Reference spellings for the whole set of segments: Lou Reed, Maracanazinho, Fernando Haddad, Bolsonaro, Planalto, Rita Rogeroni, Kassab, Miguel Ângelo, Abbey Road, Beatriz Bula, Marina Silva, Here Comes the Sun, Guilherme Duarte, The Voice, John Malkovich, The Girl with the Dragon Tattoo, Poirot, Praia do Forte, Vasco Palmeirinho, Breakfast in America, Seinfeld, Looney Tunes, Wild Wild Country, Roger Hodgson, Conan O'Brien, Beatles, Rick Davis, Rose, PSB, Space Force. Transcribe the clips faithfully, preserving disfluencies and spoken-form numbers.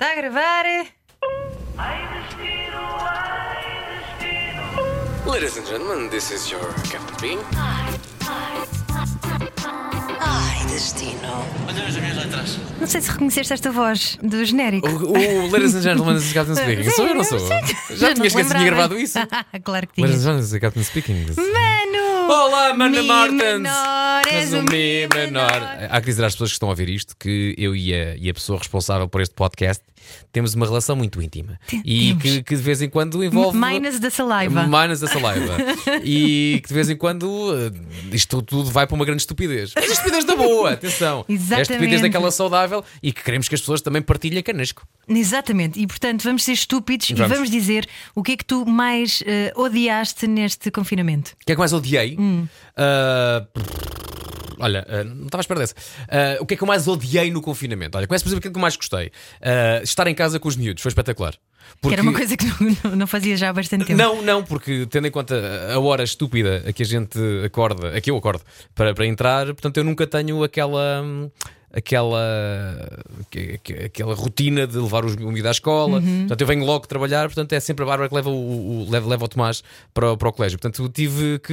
Tá a gravar? Ladies and gentlemen, this is your Captain Bean. Ai, destino. Olha as minhas letras. Não sei se reconheceste esta voz do genérico. O, o Ladies and Gentlemen is Captain Speaking. Sou eu ou não sou? Já tinhas que tinha gravado isso? Claro que tinha. Ladies and Gentlemen is Captain Speaking. Mano! Olá, Mano Martins! Menor, és um Mi menor. Há que dizer às pessoas que estão a ouvir isto que eu e a, e a pessoa responsável por este podcast temos uma relação muito íntima e que, que de vez em quando envolve Minus da saliva Minus da saliva e que de vez em quando isto tudo vai para uma grande estupidez. Mas a estupidez da boa, atenção. Exatamente. É a estupidez daquela saudável e que queremos que as pessoas também partilhem connosco. Exatamente, e portanto vamos ser estúpidos vamos. E vamos dizer o que é que tu mais uh, odiaste neste confinamento. O que é que mais odiei? Hum. Uh... Olha, não estava à espera dessa. Uh, o que é que eu mais odiei no confinamento? Olha, começo por exemplo o que é que eu mais gostei. Uh, estar em casa com os miúdos, foi espetacular. Porque... Que era uma coisa que não, não fazia já há bastante tempo. Não, não, porque tendo em conta a hora estúpida a que a gente acorda, a que eu acordo para, para entrar, portanto eu nunca tenho aquela... Aquela, aquela rotina de levar o miúdo à escola. Uhum. Portanto, eu venho logo trabalhar. Portanto, é sempre a Bárbara que leva o, o, leva, leva o Tomás para, para o colégio. Portanto, tive que,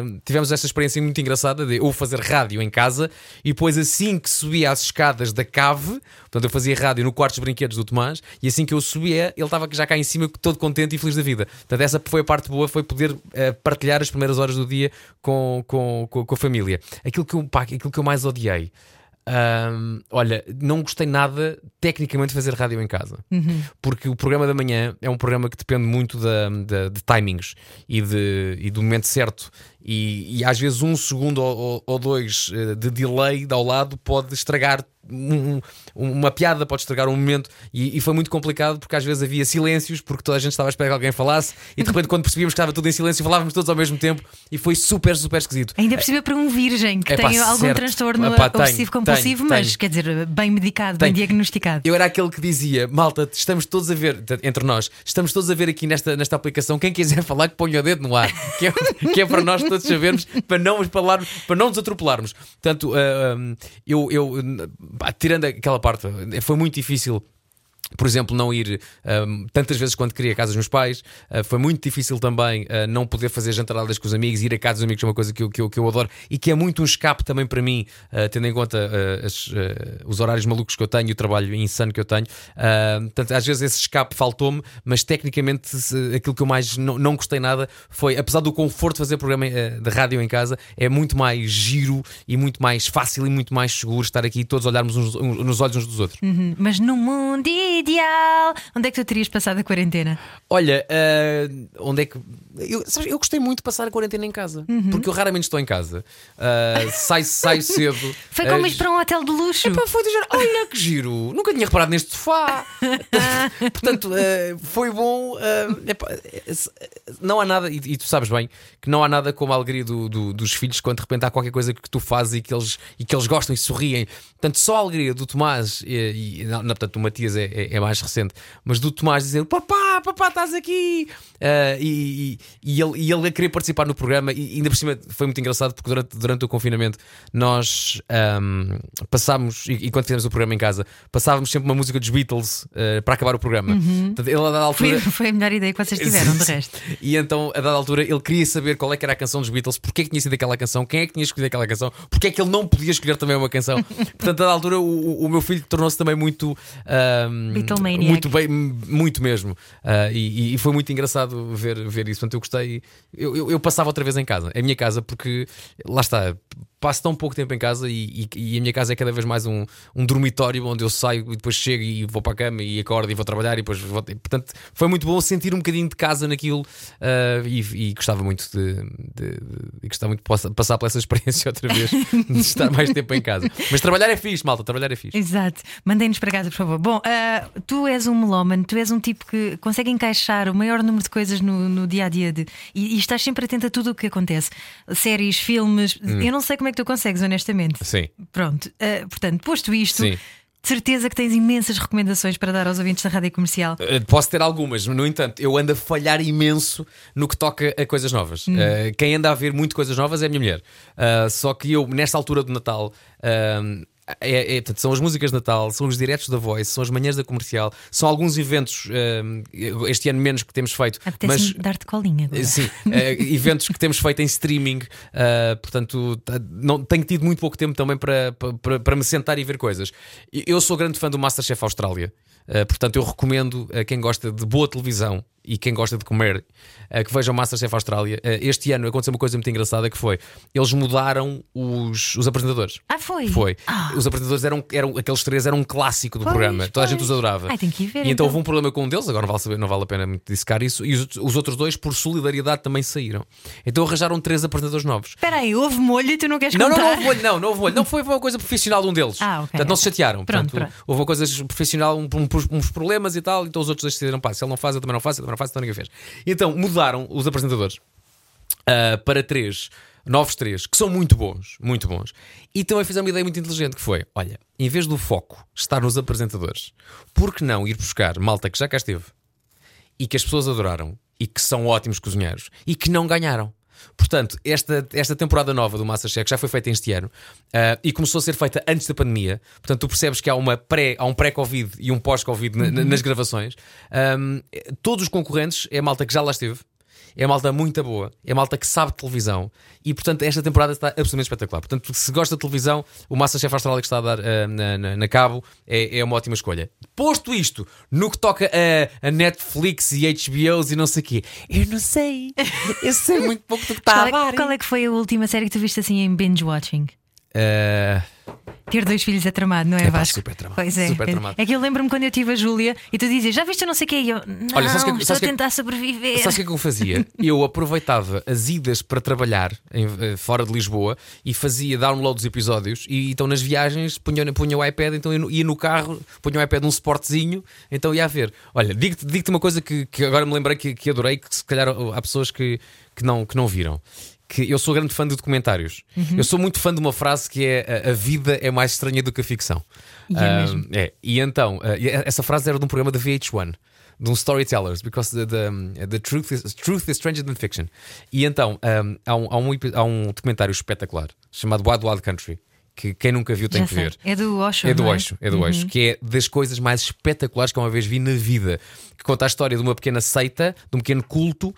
uh, tivemos esta experiência muito engraçada de eu fazer rádio em casa e depois, assim que subia as escadas da cave, portanto, eu fazia rádio no quarto dos brinquedos do Tomás e assim que eu subia, ele estava já cá em cima, todo contente e feliz da vida. Portanto, essa foi a parte boa, foi poder uh, partilhar as primeiras horas do dia com, com, com, com a família. Aquilo que eu, pá, aquilo que eu mais odiei. Um, olha, não gostei nada tecnicamente de fazer rádio em casa. Uhum. Porque o programa da manhã é um programa que depende muito da, da, de timings e, de, e do momento certo. E, e às vezes um segundo ou, ou dois de delay ao lado pode estragar um, uma piada, pode estragar um momento e, e foi muito complicado porque às vezes havia silêncios porque toda a gente estava à espera que alguém falasse e de repente quando percebíamos que estava tudo em silêncio falávamos todos ao mesmo tempo e foi super, super esquisito. Ainda percebeu para um virgem que é, tem pá, algum certo. transtorno Epá, obsessivo-compulsivo, mas tenho. Quer dizer, bem medicado, tenho. bem diagnosticado. Eu era aquele que dizia, malta, estamos todos a ver, entre nós, estamos todos a ver aqui nesta, nesta aplicação, quem quiser falar que ponha o dedo no ar, que é, que é para nós todos sabermos, para não, falarmos, para não nos atropelarmos. Portanto, uh, eu, eu tirando aquela parte, foi muito difícil. Por exemplo, não ir um, tantas vezes quando queria a casa dos meus pais. uh, Foi muito difícil também uh, não poder fazer jantaradas com os amigos. Ir a casa dos amigos é uma coisa que eu, que eu, que eu adoro e que é muito um escape também para mim, uh, tendo em conta uh, as, uh, os horários malucos que eu tenho e o trabalho insano que eu tenho. uh, Portanto, às vezes esse escape faltou-me. Mas tecnicamente se, aquilo que eu mais não, não gostei nada foi, apesar do conforto de fazer programa uh, de rádio em casa, é muito mais giro e muito mais fácil e muito mais seguro estar aqui e todos olharmos uns, uns, nos olhos uns dos outros. Uhum. Mas no mundo ideal. Onde é que tu terias passado a quarentena? Olha, uh, onde é que... Eu, sabes, eu gostei muito de passar a quarentena em casa. Uhum. Porque eu raramente estou em casa. Uh, saio, saio cedo. Foi como uh, ir para um hotel de luxo. Epá, foi do género, olha que giro, nunca tinha reparado neste sofá. Portanto, uh, foi bom. Uh, epá, não há nada, e, e tu sabes bem, que não há nada como a alegria do, do, dos filhos quando de repente há qualquer coisa que tu fazes e que eles, e que eles gostam e sorriem. Portanto, só a alegria do Tomás, e, e, não, portanto, o Matias é É, é mais recente, mas do Tomás dizendo papá, papá, estás aqui, uh, e, e, e, ele, e ele a querer participar no programa. E ainda por cima foi muito engraçado porque durante, durante o confinamento nós um, passámos, e, e quando fizemos o programa em casa, passávamos sempre uma música dos Beatles uh, para acabar o programa. Uhum. Portanto, ele, a dada altura... foi, foi a melhor ideia que vocês tiveram, de resto. E então a dada altura ele queria saber qual é que era a canção dos Beatles, porque é que tinha sido aquela canção, quem é que tinha escolhido aquela canção, porque é que ele não podia escolher também uma canção. Portanto, a dada altura o, o meu filho tornou-se também muito... Um, muito bem, muito mesmo. Uh, e, e foi muito engraçado ver, ver isso. Portanto, eu gostei. Eu, eu, eu passava outra vez em casa, a minha casa, porque lá está, passo tão pouco tempo em casa e, e, e a minha casa é cada vez mais um, um dormitório onde eu saio e depois chego e vou para a cama e acordo e vou trabalhar. E depois vou, e, portanto, foi muito bom sentir um bocadinho de casa naquilo. Uh, e, e gostava muito de, de, de, de gostava muito de passar por essa experiência outra vez, de estar mais tempo em casa. Mas trabalhar é fixe, malta, trabalhar é fixe. Exato. Mandem-nos para casa, por favor. Bom, uh... tu és um melómano, tu és um tipo que consegue encaixar o maior número de coisas no, no dia-a-dia de, e, e estás sempre atento a tudo o que acontece. Séries, filmes, hum. eu não sei como é que tu consegues, honestamente. Sim. Pronto, uh, portanto, posto isto... Sim. De certeza que tens imensas recomendações para dar aos ouvintes da Rádio Comercial. Posso ter algumas, no entanto, eu ando a falhar imenso no que toca a coisas novas. Hum. Uh, quem anda a ver muito coisas novas é a minha mulher. Uh, só que eu, nesta altura do Natal, uh, É, é, portanto, são as músicas de Natal, são os diretos da Voice, são as manhãs da Comercial, são alguns eventos, uh, este ano menos, que temos feito. Apetece-me dar-te colinha agora. Sim, uh, eventos que temos feito em streaming, uh, portanto não, tenho tido muito pouco tempo também para, para, para me sentar e ver coisas. Eu sou grande fã do MasterChef Austrália, uh, portanto eu recomendo a quem gosta de boa televisão e quem gosta de comer, uh, que veja o MasterChef Austrália. Uh, este ano aconteceu uma coisa muito engraçada, que foi, eles mudaram os, os apresentadores. Ah, foi? Foi. Ah. Os apresentadores eram, eram aqueles três, eram um clássico do pois, programa. Pois. Toda a gente os adorava. Ai, tem que ir ver, e então, então houve um problema com um deles, agora não vale, saber, não vale a pena muito dissecar isso. E os, os outros dois, por solidariedade, também saíram. Então arranjaram três apresentadores novos. Espera aí, houve molho e tu não queres não, contar? Não, não houve molho, não, não houve molho. Não foi uma coisa profissional de um deles. Ah, ok. Portanto, não se chatearam. Pronto, Portanto, pronto. Houve uma coisa profissional, um, um, uns problemas e tal, então os outros dois decidiram, pá, se ele não faz, eu também não faço. Então mudaram os apresentadores uh, para três, novos três, que são muito bons, muito bons. E também fizeram uma ideia muito inteligente, que foi, olha, em vez do foco estar nos apresentadores, por que não ir buscar malta que já cá esteve e que as pessoas adoraram e que são ótimos cozinheiros e que não ganharam? Portanto, esta, esta temporada nova do MasterChef já foi feita este ano, uh, e começou a ser feita antes da pandemia. Portanto, tu percebes que há, uma pré, há um pré-Covid e um pós-Covid na, na, nas gravações. um, Todos os concorrentes é a malta que já lá esteve, é a malta muito boa, é a malta que sabe de televisão. E portanto esta temporada está absolutamente espetacular. Portanto, se gosta de televisão, o MasterChef Austrália que está a dar uh, na, na, na cabo é, é uma ótima escolha. Posto isto, no que toca a, a Netflix e H B Os e não sei o quê, eu não sei, eu sei muito pouco do que está a dar. Qual é que foi a última série que tu viste assim em binge-watching? Uh... Ter dois filhos é tramado, não é, é Vasco? Super tramado. Pois é. Super tramado. É que eu lembro-me quando eu tive a Júlia e tu dizias, já viste não sei o quê? E eu, não, olha, sabes que, estou sabes a tentar que, sobreviver. Sabes o que é que eu fazia? Eu aproveitava as idas para trabalhar em, fora de Lisboa e fazia download dos episódios. E então nas viagens punha, punha o iPad, então eu ia no carro, punha o iPad num suportezinho, então ia a ver. Olha, digo-te, digo-te uma coisa que, que agora me lembrei que, que adorei, que se calhar há pessoas que, que, não, que não viram. Que eu sou grande fã de documentários. Uhum. Eu sou muito fã de uma frase que é: a vida é mais estranha do que a ficção. E é mesmo. Um, é. E então, uh, essa frase era de um programa da V H um, de um Storytellers, because the, the, the truth, is, truth is stranger than fiction. E então, um, há, um, há, um, há um documentário espetacular chamado Wild Wild Country, que quem nunca viu tem Já que sei. ver. É do Osho. É do Osho, é? É do uhum. Osho, que é das coisas mais espetaculares que uma vez vi na vida. Que conta a história de uma pequena seita, de um pequeno culto uh,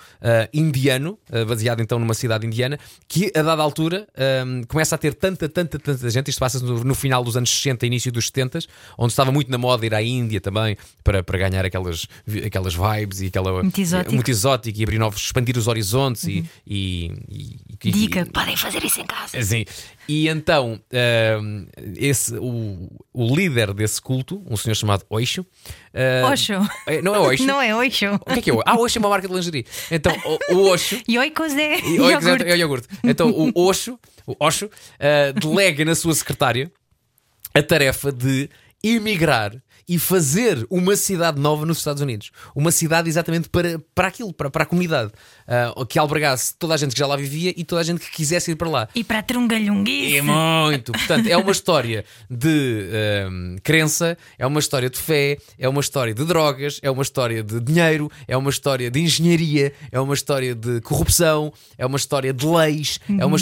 indiano, uh, baseado então numa cidade indiana, que a dada altura um, começa a ter tanta, tanta, tanta gente. Isto passa-se no, no final dos anos sessenta, início dos setenta, onde estava muito na moda ir à Índia também para, para ganhar aquelas, aquelas vibes e aquela. Muito exótico. Muito exótico e abrir novos, expandir os horizontes. Uhum. e, e, e Dica, e, podem fazer isso em casa. Assim. E então, uh, esse, o, o líder desse culto, um senhor chamado Osho. Uh, Osho. Não é Osho. Não é Osho. O que é que é Osho? Ah, Osho é uma marca de lingerie. Então, o, o Osho. Yoikos é iogurte. É iogurte. Então, o Osho, o Osho uh, delega na sua secretária a tarefa de emigrar e fazer uma cidade nova nos Estados Unidos. Uma cidade exatamente para, para aquilo, para, para a comunidade, uh, que albergasse toda a gente que já lá vivia e toda a gente que quisesse ir para lá. E para a trungalhunguice. É muito. Portanto, é uma história de um, crença, é uma história de fé, é uma história de drogas, é uma história de dinheiro, é uma história de engenharia, é uma história de corrupção, é uma história de leis, uhum. é, uma,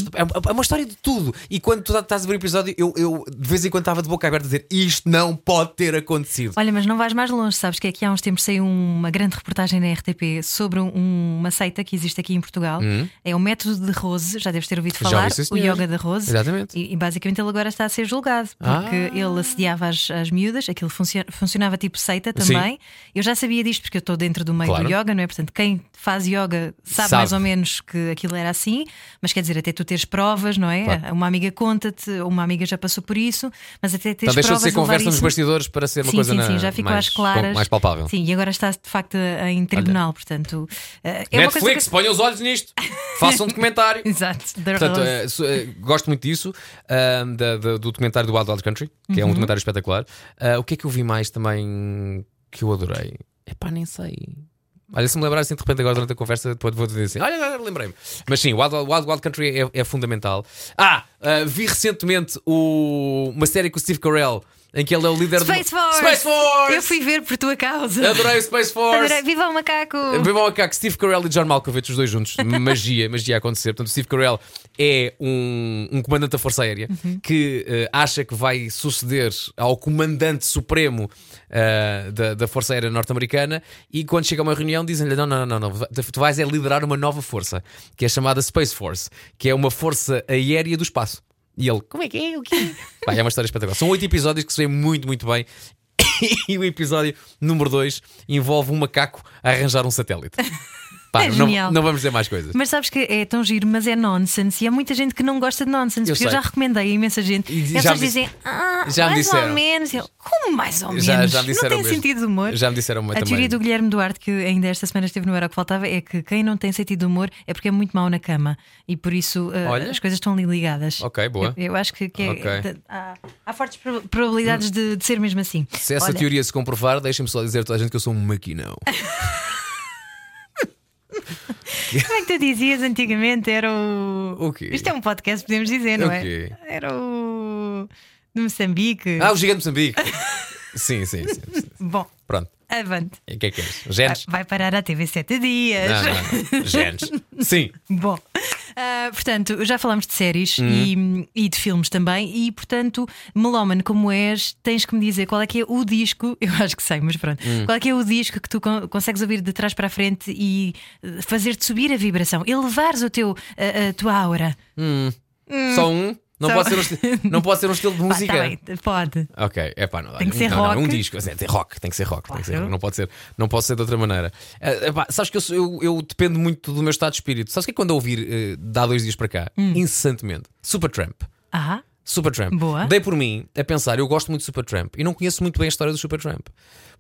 é uma história de tudo. E quando tu estás a ver o episódio, eu, eu de vez em quando estava de boca aberta a dizer, isto não pode ter acontecido. Olha, mas não vais mais longe, sabes que aqui há uns tempos saiu uma grande reportagem na R T P sobre um, uma seita que existe aqui em Portugal. Uhum. É o método de Rose, já deves ter ouvido falar, o yoga da Rose. Exatamente. E, e basicamente ele agora está a ser julgado, porque ah. ele assediava as, as miúdas, aquilo funcio, funcionava tipo seita também. Sim. Eu já sabia disto porque eu estou dentro do meio claro. do yoga, não é? Portanto, quem faz yoga sabe, sabe mais ou menos que aquilo era assim, mas quer dizer, até tu teres provas, não é? Claro. Uma amiga conta-te, uma amiga já passou por isso, mas até teres então, provas. Então deixa de ser conversa nos bastidores para ser uma coisa. Sim, sim, já ficou às claras. Mais palpável. Sim, e agora está de facto em tribunal. Olha. Portanto, é Netflix, uma coisa que... ponham os olhos nisto, façam um documentário. Exato. Portanto, uh, gosto muito disso, uh, da, da, do documentário do Wild Wild Country, que uhum. é um documentário espetacular. Uh, o que é que eu vi mais também que eu adorei? Epá, nem sei. Olha, se me lembrar assim de repente agora durante a conversa, depois vou dizer assim, olha, lembrei-me. Mas sim, Wild Wild, Wild Country é, é fundamental. Ah, uh, vi recentemente o... uma série com o Steve Carell em que ele é o líder Space do Force. Space Force! Eu fui ver por tua causa. Adorei o Space Force. Adorei. Viva o macaco! Viva o macaco! Steve Carell e John Malkovich, os dois juntos. Magia, magia a acontecer. Portanto, Steve Carell é um, um comandante da Força Aérea, uhum, que uh, acha que vai suceder ao comandante supremo uh, da, da Força Aérea norte-americana, e quando chega a uma reunião dizem-lhe: não, não, não, não, não, tu vais é liderar uma nova força, que é chamada Space Force, que é uma força aérea do espaço. E ele: como é que é? O que é? Vai, é uma história espetacular. São oito episódios que se vê muito, muito bem. E o episódio número dois envolve um macaco a arranjar um satélite. Pá, é não, não vamos dizer mais coisas. Mas sabes que é tão giro, mas é nonsense. E há muita gente que não gosta de nonsense. Eu porque sei. Eu já recomendei a imensa gente. E elas dizem: ah, já mais me ou menos. Eu, como mais ou menos? Já, já me não tem mesmo sentido de humor. Já me disseram muito. A teoria também do Guilherme Duarte, que ainda esta semana esteve no Era o que Faltava, é que quem não tem sentido de humor é porque é muito mau na cama. E por isso uh, as coisas estão ali ligadas. Ok, boa. Eu, eu acho que, que é, okay. há, há fortes probabilidades de, de ser mesmo assim. Se essa Olha. teoria se comprovar, deixem-me só dizer a toda a gente que eu sou um maquinão. Como é que tu dizias antigamente? Era o... o quê? Isto é um podcast, podemos dizer, não o quê? é? Era o... de Moçambique. Ah, o gigante de Moçambique. Sim, sim, sim, sim. Bom, pronto. Avante. O que é que és? Genes? Vai parar à T V sete dias. Não, não. Genes. Sim. Bom, uh, portanto, já falámos de séries hum. e, e de filmes também. E, portanto, melómano como és, tens que me dizer qual é que é o disco. Eu acho que sei, mas pronto. Hum. Qual é que é o disco que tu con- consegues ouvir de trás para a frente e fazer-te subir a vibração, elevares o teu, a, a tua aura? Hum. Hum. Só um? Não, so... pode ser um estilo, não pode ser um estilo de música. Pá, tá bem, pode. Ok, é pá, não dá. Tem que ser não, rock. Não, um disco, é, tem rock, tem que ser rock, claro. tem que ser, não pode ser, não pode ser de outra maneira. É, pá, sabes que eu, eu, eu dependo muito do meu estado de espírito. Sabes que é quando eu ouvir uh, dá dois dias para cá, hum. incessantemente, Supertramp. Ah. Supertramp. Boa. Dei por mim a pensar, eu gosto muito de Supertramp e não conheço muito bem a história do Supertramp,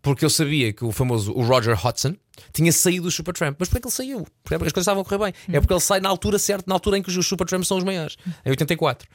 porque eu sabia que o famoso o Roger Hodgson tinha saído do Supertramp. Mas por que ele saiu? Porque as coisas estavam a correr bem. Hum. É porque ele sai na altura certa, na altura em que os Supertramp são os maiores, em oitenta e quatro.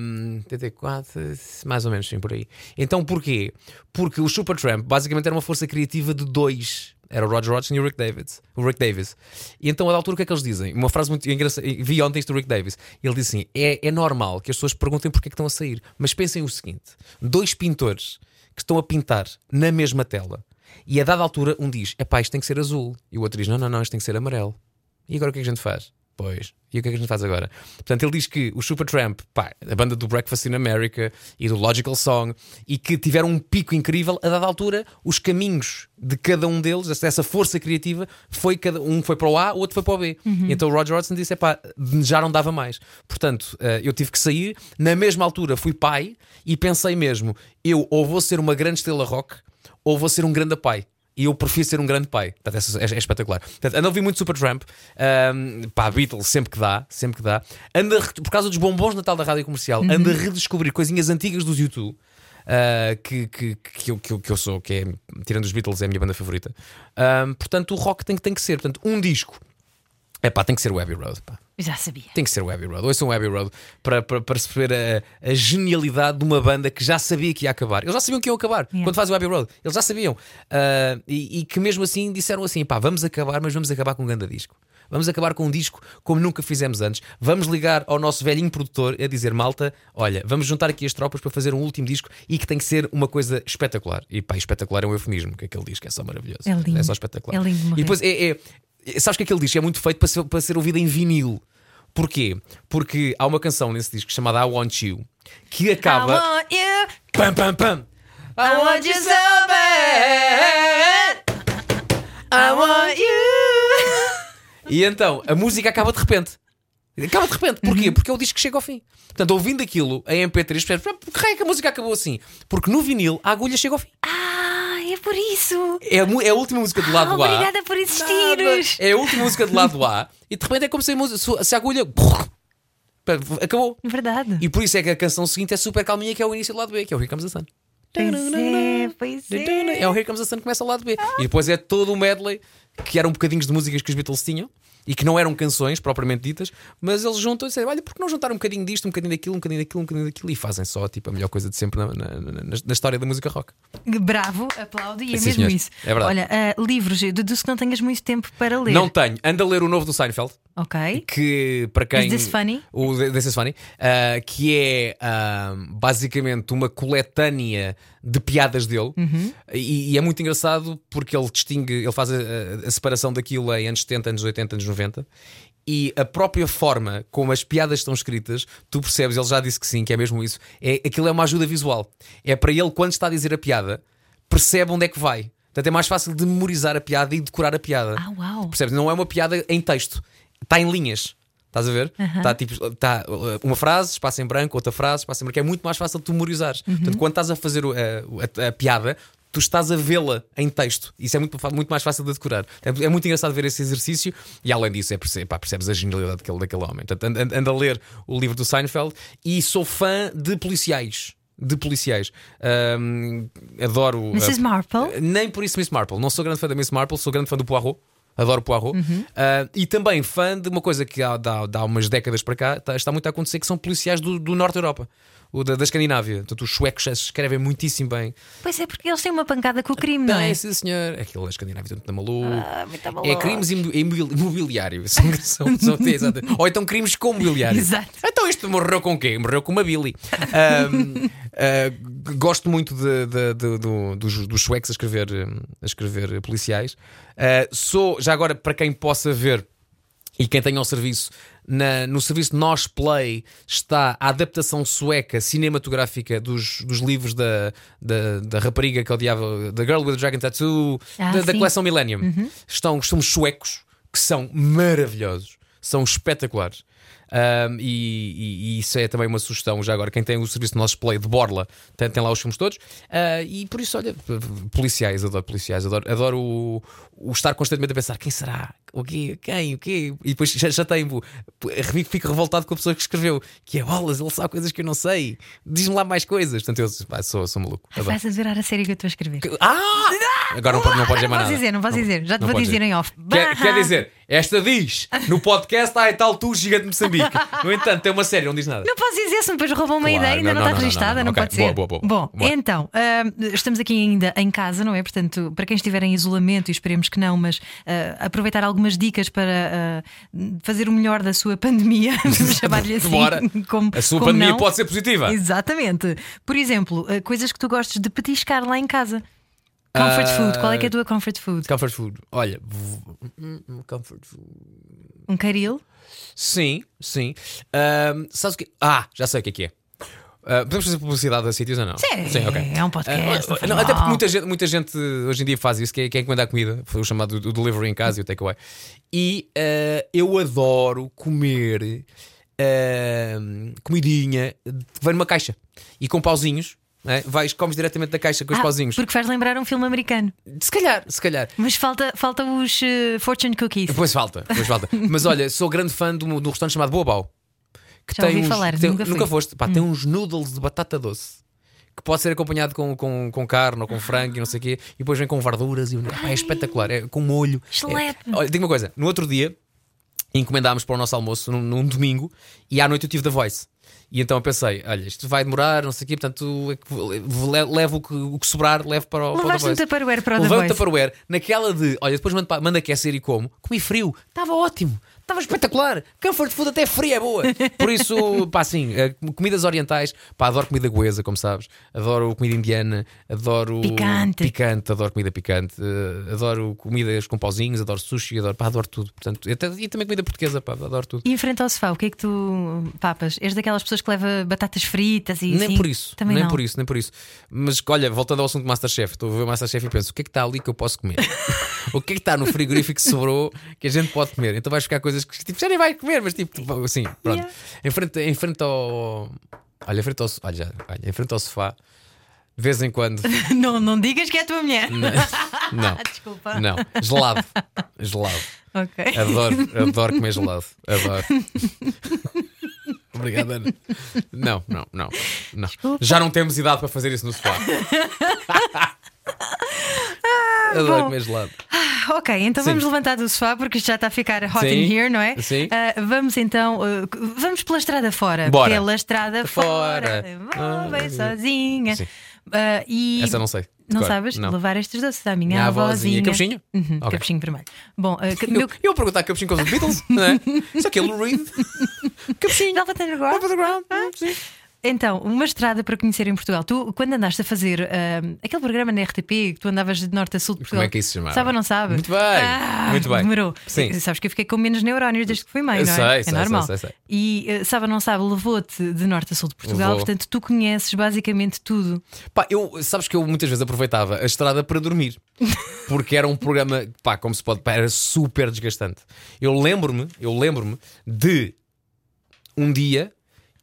Um, oitenta e quatro, mais ou menos, sim, por aí. Então porquê? Porque o Supertramp basicamente era uma força criativa de dois. Era o Roger Hodgson e o Rick Davis. O Rick Davis. E então, a da altura, o que é que eles dizem? Uma frase muito engraçada. Vi ontem isto do Rick Davis. Ele diz assim: é, é normal que as pessoas perguntem porque é que estão a sair. Mas pensem o seguinte: dois pintores que estão a pintar na mesma tela, e a dada altura um diz: é pá, isto tem que ser azul. E o outro diz: não, não, não, isto tem que ser amarelo. E agora o que é que a gente faz? Pois, e o que é que a gente faz agora? Portanto, ele diz que o Supertramp, pá, a banda do Breakfast in America e do Logical Song, e que tiveram um pico incrível, a dada altura, os caminhos de cada um deles, essa força criativa, foi cada um foi para o A, o outro foi para o B. Uhum. Então o Roger Hodgson disse: pá, já não dava mais. Portanto, eu tive que sair. Na mesma altura fui pai e pensei mesmo: eu ou vou ser uma grande estrela rock ou vou ser um grande pai. E eu prefiro ser um grande pai. Portanto, é, é, é espetacular. Portanto, ando a ouvir muito Supertramp, um, pá, Beatles, sempre que dá, sempre que dá. Ando a, por causa dos bombons de Natal da Rádio Comercial, uhum. ando a redescobrir coisinhas antigas dos U dois. Uh, que, que, que, eu, que, eu, que eu sou, que é, tirando os Beatles, é a minha banda favorita. Um, portanto, o rock tem, tem que ser. Portanto, um disco. É pá, tem que ser o Abbey Road, pá. Eu já sabia. Tem que ser o Abbey Road. Ouçam o Abbey Road para, para, para se ver a, a genialidade de uma banda que já sabia que ia acabar. Eles já sabiam que iam acabar yeah. quando faz o Abbey Road. Eles já sabiam. Uh, e, e que mesmo assim disseram assim: pá, vamos acabar, mas vamos acabar com um grande disco. Vamos acabar com um disco como nunca fizemos antes. Vamos ligar ao nosso velhinho produtor a dizer: malta, olha, vamos juntar aqui as tropas para fazer um último disco e que tem que ser uma coisa espetacular. E pá, espetacular é um eufemismo, que aquele disco é só maravilhoso. É lindo. É só espetacular. É lindo. E depois é... é sabes o que é que ele diz? É muito feito para ser, para ser ouvido em vinil. Porquê? Porque há uma canção nesse disco chamada I Want You que acaba... I want you. Pam, pam, pam. I want you so bad. I want you. E então a música acaba de repente. Acaba de repente. Porquê? Porque é o disco que chega ao fim. Portanto, ouvindo aquilo em M P três, percebes: porquê é que a música acabou assim? Porque no vinil a agulha chega ao fim. É por isso. É a, é a última música do lado ah, A. Obrigada por existires. É a última música do lado A. E de repente é como se a, se a agulha acabou. Verdade. E por isso é que a canção seguinte é super calminha, que é o início do lado B, que é o Here Comes the Sun. Pois é, pois é. É o Here Comes the Sun que começa o lado B. Ah. E depois é todo o medley, que eram bocadinhos de músicas que os Beatles tinham. e que não eram canções propriamente ditas, mas eles juntam e dizem, olha, porque não juntar um bocadinho disto, um bocadinho daquilo, um bocadinho daquilo, um bocadinho daquilo, e fazem só tipo a melhor coisa de sempre na, na, na, na história da música rock. Bravo, aplaudo, e é, é mesmo isso. É verdade. Olha, uh, livros, deduzo que não tenhas muito tempo para ler. Não tenho, ando a ler o novo do Seinfeld. Ok. Que para quem. Is This Funny? O This is Funny, uh, que é uh, basicamente uma coletânea de piadas dele, uhum. e, e é muito engraçado porque ele distingue, ele faz a, a separação daquilo em anos setenta, anos oitenta, anos noventa. E a própria forma como as piadas estão escritas, tu percebes, ele já disse que sim, que é mesmo isso. É, aquilo é uma ajuda visual. É para ele, quando está a dizer a piada, percebe onde é que vai. Portanto, é mais fácil de memorizar a piada e decorar a piada. Ah, uau. Percebes? Não é uma piada em texto, está em linhas. Estás a ver? Está uhum. tipo, tá, uma frase, espaço em branco, outra frase, espaço em branco. É muito mais fácil de tu memorizares. Uhum. Portanto, quando estás a fazer a, a, a piada, tu estás a vê-la em texto. Isso é muito, muito mais fácil de decorar. É, é muito engraçado ver esse exercício. E além disso, é, pá, percebes a genialidade daquele, daquele homem. Portanto, ando, ando a ler o livro do Seinfeld. E sou fã de policiais. De policiais. Um, adoro... Miss Marple? Nem por isso Miss Marple. Não sou grande fã da Miss Marple, sou grande fã do Poirot. Adoro Poirot. Uhum. Uh, e também fã de uma coisa que há, há, há umas décadas para cá está, está muito a acontecer, que são policiais do, do Norte da Europa, o da, da Escandinávia. Portanto, os suecos escrevem muitíssimo bem. Pois é, porque eles têm uma pancada com o crime, não é? Tem, sim, senhor. Aquilo da Escandinávia está maluco. Ah, muito maluco. É crimes imobiliários. São, são, são, ou então crimes com mobiliário. Exato. Então isto morreu com o quê? Morreu com uma Billy. Um, uh, gosto muito de, de, de, de, dos, dos suecos a escrever, a escrever policiais. Uh, sou, já agora, para quem possa ver e quem tenha o serviço, na, no serviço Nós Play está a adaptação sueca cinematográfica dos, dos livros da, da, da rapariga que odiava, The Girl with the Dragon Tattoo, ah, da, da coleção Millennium. Uhum. Estão os suecos que são maravilhosos, são espetaculares. Um, e, e, e isso é também uma sugestão. Já agora, quem tem o serviço do nosso Play de Borla tem, tem lá os filmes todos. Uh, e por isso, olha, policiais, adoro policiais, adoro, adoro o, o estar constantemente a pensar: quem será? O quê? Quem? O quê? E depois já, já tenho, fico revoltado com a pessoa que escreveu: que é bolas, ele sabe coisas que eu não sei, diz-me lá mais coisas. Portanto, eu pá, sou, sou maluco. Ah, vais adorar a série que eu estou a escrever. Ah! Agora não, não podes dizer mais nada. Dizer, não posso dizer, não, já te vou dizer, dizer em off. Quer, quer dizer, esta diz no podcast: ah, é tal tu, gigante de Moçambique. No entanto, tem uma série, não diz nada. Não posso dizer, se depois roubam uma claro, ideia, ainda não, não está registada, não, não, não, não, não okay. pode boa, ser. Boa, boa, boa. Bom, então, uh, estamos aqui ainda em casa, não é? Portanto, para quem estiver em isolamento, e esperemos que não, mas uh, aproveitar algumas dicas para uh, fazer o melhor da sua pandemia, vamos chamar-lhe assim. Bora. Como, a sua como pandemia não. Pode ser positiva. Exatamente. Por exemplo, uh, coisas que tu gostes de petiscar lá em casa. Comfort uh, food, qual é que é a tua comfort food? Comfort food, olha, comfort food. Um caril? Sim, sim. Uh, sabes o que? Ah, já sei o que é que é. Uh, podemos fazer publicidade a sítios ou não? Sim, sim, okay. É um podcast. Uh, não, até porque muita gente, muita gente hoje em dia faz isso, que é, que é encomendar comida. Foi o chamado do delivery em casa e o takeaway. E uh, eu adoro comer uh, comidinha que vem numa caixa e com pauzinhos. É? Vais, comes diretamente da caixa com ah, os pauzinhos. Porque faz lembrar um filme americano. Se calhar, se calhar. Mas falta, falta os uh, fortune cookies. Pois falta, pois falta. Mas olha, sou grande fã de um, de um restaurante chamado Boabau. Que já tem ouvi uns, falar, tem, nunca, nunca foste pá, hum. Tem uns noodles de batata doce que pode ser acompanhado com, com, com carne ou com frango e não sei o quê. E depois vem com verduras e pá, é espetacular, é com molho é. Olha, digo uma coisa, no outro dia encomendámos para o nosso almoço num, num domingo. E à noite eu tive The Voice. E então eu pensei, olha, isto vai demorar, não sei o quê, portanto levo o que, o que sobrar, levo para o Levaste um Tupperware para o The Voice. Levo um Tupperware, naquela de, olha, depois mando, mando aquecer e como. Comi frio, estava ótimo, estava espetacular. Comfort food até frio é boa. Por isso, pá, sim, comidas orientais, pá, adoro comida goesa, como sabes. Adoro comida indiana, adoro picante, picante adoro comida picante. Adoro comidas com pauzinhos, adoro sushi, adoro, pá, adoro tudo. Portanto, e também comida portuguesa, pá, adoro tudo. E em frente ao sofá, o que é que tu papas? És daquelas pessoas que leva batatas fritas e nem assim. Por isso, também nem não. por isso, nem por isso. Mas olha, voltando ao assunto do MasterChef, estou a ver o MasterChef e penso: o que é que está ali que eu posso comer? O que é que está no frigorífico que sobrou que a gente pode comer? Então vais ficar coisas que tipo, já nem vai comer, mas tipo assim, pronto. Yeah. Em, frente, em frente ao. Olha, em frente ao, olha, já, olha, em frente ao sofá. De vez em quando. Não, não digas que é a tua mulher. Não, não. Desculpa. Não. Gelado. Gelado. Okay. Adoro, adoro comer gelado. Adoro. Obrigada, Ana. Não, não, não, não. Já não temos idade para fazer isso no sofá. Adoro comer gelado. Ok, então Sim. vamos levantar do sofá porque isto já está a ficar hot Sim. in here, não é? Sim. Uh, vamos então, uh, vamos pela estrada fora. Bora. Pela estrada fora. Fora. Vou bem sozinha. Sim. Uh, e... Essa não sei. Não claro, sabes? Não. Levar estes doces à minha, minha avózinha. Capuchinho? Uhum, okay. Capuchinho vermelho. Bom, uh, ca... eu, eu perguntar capuchinho com os Beatles, não é? Isso aqui é Lou Reed. Capuchinho. Velvet Underground. Velvet Underground. Ah, sim. Então, uma estrada para conhecer em Portugal. Tu, quando andaste a fazer uh, aquele programa na R T P que tu andavas de norte a sul de Portugal. Como é que isso se chamava? Sabe ou não sabe? Muito bem. Ah, muito bem. Demorou. Sim. Sabes que eu fiquei com menos neurónios desde que fui mãe, não é? Sei, é normal. Sei, sei, sei. E uh, sabe ou não sabe, levou-te de norte a sul de Portugal. Vou. Portanto, tu conheces basicamente tudo. Pá, eu, sabes que eu muitas vezes aproveitava a estrada para dormir. Porque era um programa, pá, como se pode, pá, era super desgastante. Eu lembro-me, eu lembro-me de um dia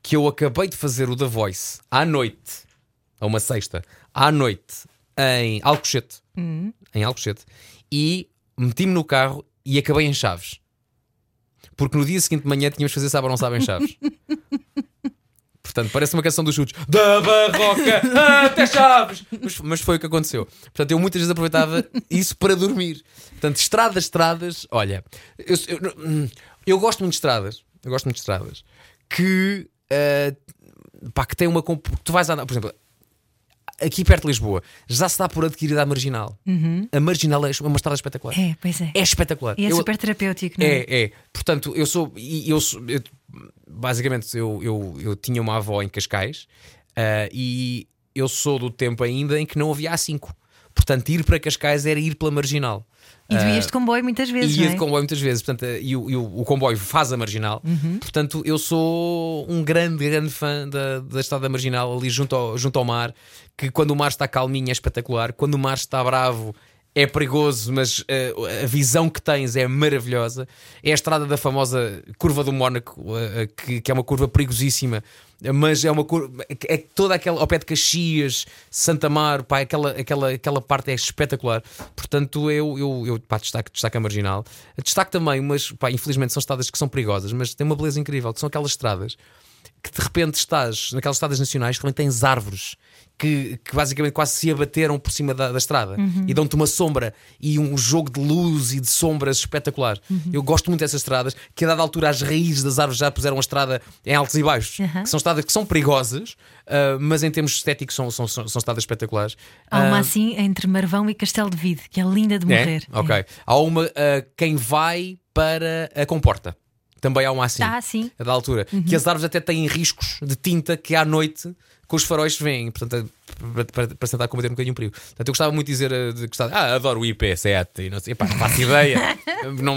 que eu acabei de fazer o The Voice à noite, a uma sexta, à noite, em Alcochete, uhum. em Alcochete, e meti-me no carro e acabei em Chaves. Porque no dia seguinte de manhã tínhamos de fazer Sabe ou Não Sabe em Chaves. Portanto, parece uma canção dos Chutes. Da Barroca até Chaves. Mas, mas foi o que aconteceu. Portanto, eu muitas vezes aproveitava isso para dormir. Portanto, estradas, estradas. Olha, eu, eu, eu gosto muito de estradas. Eu gosto muito de estradas que... Uh, pá, que tem uma comp... tu vais andar, por exemplo, aqui perto de Lisboa já se dá por adquirir a Marginal. Uhum. A Marginal é uma estrada espetacular. É, pois é. É espetacular. E é eu... super terapêutico, não é? É, é. Portanto, eu sou. Eu sou eu, basicamente, eu, eu, eu tinha uma avó em Cascais uh, e eu sou do tempo ainda em que não havia A cinco. Portanto, ir para Cascais era ir pela Marginal. E tu ias de comboio muitas vezes, não é? Ia de comboio muitas vezes, portanto, e o, e o comboio faz a Marginal. Uhum. Portanto, eu sou um grande, grande fã da, da estrada Marginal ali junto ao, junto ao mar. Que quando o mar está calminho é espetacular, quando o mar está bravo é perigoso, mas uh, a visão que tens é maravilhosa. É a estrada da famosa Curva do Mónaco, uh, uh, que, que é uma curva perigosíssima, mas é uma curva. É toda aquela. Ao pé de Caxias, Santa Mar, pá, aquela, aquela, aquela parte é espetacular. Portanto, eu, eu, eu pá, destaco, destaco a Marginal. Destaco também, mas pá, infelizmente são estradas que são perigosas, mas tem uma beleza incrível, que são aquelas estradas que de repente estás, naquelas estradas nacionais, também tens árvores. Que, que basicamente quase se abateram por cima da, da estrada. Uhum. E dão-te uma sombra e um jogo de luz e de sombras espetacular. Uhum. Eu gosto muito dessas estradas, que a dada altura as raízes das árvores já puseram a estrada em altos e baixos. Uhum. Que são estradas que são perigosas, uh, mas em termos estéticos são, são, são, são estradas espetaculares. Há uma uh, assim entre Marvão e Castelo de Vide, que é linda de morrer. É? Ok. É. Há uma uh, quem vai para a Comporta. Também há uma assim, ah, sim. da altura. Uhum. Que as árvores até têm riscos de tinta que à noite com os faróis vêm, portanto, para, para, para tentar combater um bocadinho o perigo. Portanto, eu gostava muito de dizer de, gostava, ah, adoro o I P sete e não sei, pá, não faço ideia. Não,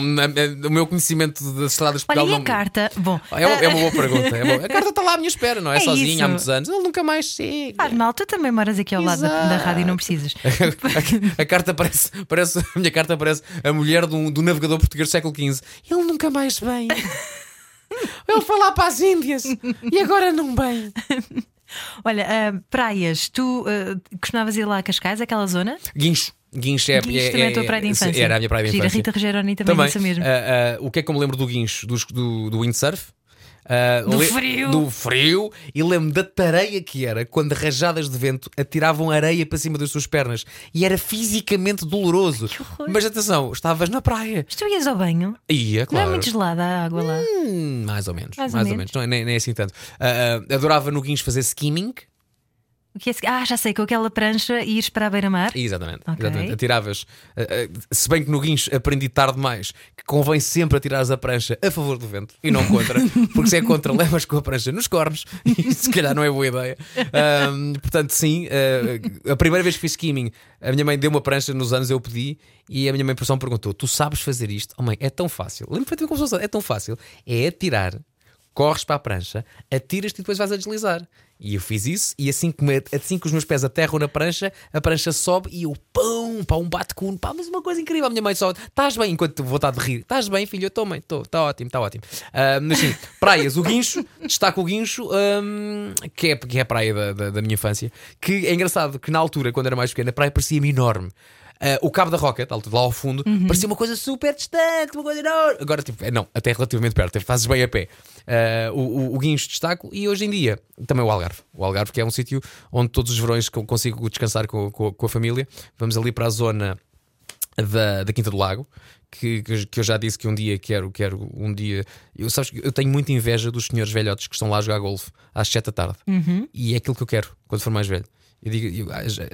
o meu conhecimento das estradas de Portugal. Olha, e a não... carta? Bom. É, é uma boa pergunta. É boa. A carta está lá à minha espera, não é? é Sozinha isso. Há muitos anos. Ele nunca mais chega. Ah, mal, tu também moras aqui ao Exato. Lado da, da rádio e não precisas. a, a, a carta parece, parece, a minha carta parece a mulher do, do navegador português do século quinze. Ele nunca mais vem. Ele foi lá para as Índias e agora não vem. Olha, uh, praias, tu uh, costumavas ir lá a Cascais, aquela zona? Guincho, Guincho é, Guincho é, também é a tua praia de infância. Era a minha praia de infância. Gira, Rita Rogeroni também, também. É isso mesmo. Uh, uh, o que é que eu me lembro do Guincho? Do, do, do windsurf? Uh, do le- frio. Do frio. E lembro da tareia que era quando rajadas de vento atiravam areia para cima das suas pernas. E era fisicamente doloroso. Ai, que horror. Mas atenção, estavas na praia. Mas tu ias ao banho? Ia, claro. Não é muito gelada a água lá? Hum, mais ou menos. Mais, mais ou menos. Ou menos. Não, nem, nem assim tanto. Uh, uh, adorava no Guincho fazer skimming. O que é sk- ah, já sei, com aquela prancha e ires para a beira-mar. Exatamente, okay. Exatamente. Atiravas. Uh, uh, se bem que no Guincho aprendi tarde demais que convém sempre atirares a prancha a favor do vento e não contra, porque se é contra, levas com a prancha nos cornos e se calhar não é boa ideia. Uh, portanto, sim, uh, a primeira vez que fiz skimming, a minha mãe deu uma prancha nos anos, eu pedi e a minha mãe por só me perguntou: tu sabes fazer isto? Oh, mãe, é tão fácil. Lembro-me de como é tão fácil. É atirar. Corres para a prancha, atiras-te e depois vais a deslizar. E eu fiz isso, e assim que, me, assim que os meus pés aterram na prancha, a prancha sobe e eu, pão, pá, um bate-cuno, pá, mas uma coisa incrível. A minha mãe só, estás bem, enquanto vou estar de rir, estás bem, filho? Eu estou, mãe, estou, está ótimo, está ótimo. Uh, mas sim, praias, o Guincho, destaco o Guincho, um, que, é, que é a praia da, da, da minha infância, que é engraçado que na altura, quando era mais pequena, a praia parecia-me enorme. Uh, o Cabo da Roca, lá ao fundo, uhum. parecia uma coisa super distante, uma coisa enorme. Agora, tipo, não, até relativamente perto, fazes bem a pé. Uh, o, o Guincho destaco e hoje em dia também o Algarve. O Algarve, que é um sítio onde todos os verões consigo descansar com, com, com a família. Vamos ali para a zona da, da Quinta do Lago, que, que eu já disse que um dia quero, quero um dia. Eu, sabes, eu tenho muita inveja dos senhores velhotes que estão lá a jogar golfe às sete da tarde, uhum. E é aquilo que eu quero quando for mais velho. Eu digo, eu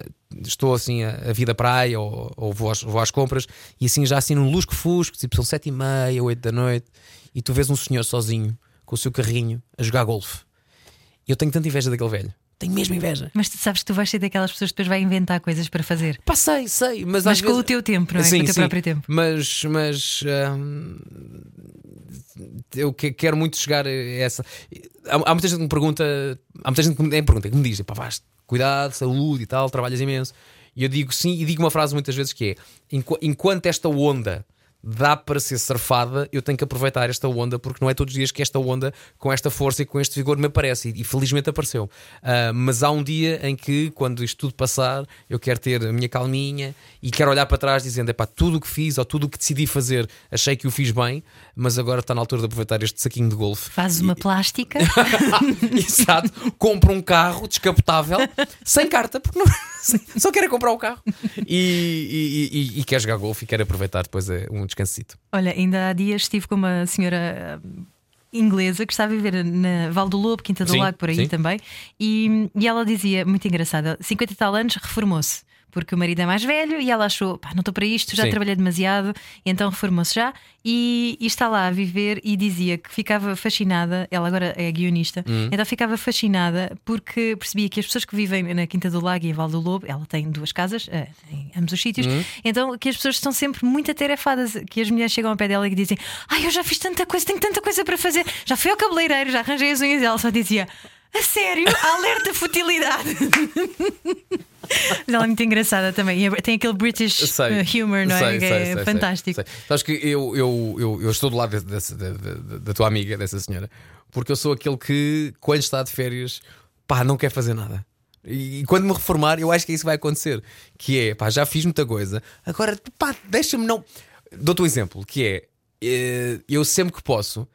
estou assim a, a vida praia, ou, ou vou, às, vou às compras, e assim já assim num lusco-fusco, tipo são sete e meia, oito da noite, e tu vês um senhor sozinho com o seu carrinho a jogar golfe. Eu tenho tanta inveja daquele velho. Tenho mesmo inveja. Mas tu sabes que tu vais ser daquelas pessoas que depois vai inventar coisas para fazer. Pá, sei, sei. Mas, mas às com vezes... o teu tempo, não é? Sim, com o teu sim. próprio tempo. Mas, mas hum... eu quero muito chegar a essa. Há, há muita gente que me pergunta, há muita gente que me, é, pergunta, que me diz: pá, vais, cuidado, saúde e tal, trabalhas imenso. E eu digo sim, e digo uma frase muitas vezes que é: enquanto esta onda dá para ser surfada, eu tenho que aproveitar esta onda, porque não é todos os dias que esta onda, com esta força e com este vigor, me aparece. E, e felizmente apareceu. uh, Mas há um dia em que, quando isto tudo passar, eu quero ter a minha calminha e quero olhar para trás dizendo: epá, tudo o que fiz ou tudo o que decidi fazer, achei que o fiz bem, mas agora está na altura de aproveitar este saquinho de golfe. Fazes e... uma plástica. Exato. Compro um carro descapotável, sem carta, porque não... só quero comprar o carro. E, e, e, e quero jogar golfe e quero aproveitar depois um descansito. Olha, ainda há dias estive com uma senhora inglesa que está a viver na Val do Lobo, Quinta do sim, Lago, por aí sim. também, e, e ela dizia, muito engraçada, cinquenta e tal anos, reformou-se, porque o marido é mais velho e ela achou: pá, não estou para isto, já sim. trabalhei demasiado, então reformou-se já e, e está lá a viver. E dizia que ficava fascinada, ela agora é guionista, uhum. então ficava fascinada porque percebia que as pessoas que vivem na Quinta do Lago e em Val do Lobo, ela tem duas casas em ambos os sítios, uhum. então que as pessoas estão sempre muito atarefadas, que as mulheres chegam ao pé dela e dizem: ai, eu já fiz tanta coisa, tenho tanta coisa para fazer, já fui ao cabeleireiro, já arranjei as unhas. E ela só dizia: a sério? Alerta futilidade. Mas ela é muito engraçada também. Tem aquele British sei, humor, não é? Sei, sei, é sei, fantástico. Sei, sei. Sabes que eu, eu, eu, eu estou do lado dessa, da, da, da tua amiga, dessa senhora, porque eu sou aquele que, quando está de férias, pá, não quer fazer nada. E, e quando me reformar, eu acho que isso vai acontecer. Que é, pá, já fiz muita coisa, agora, pá, deixa-me não. Dou-te um exemplo, que é: eu sempre que posso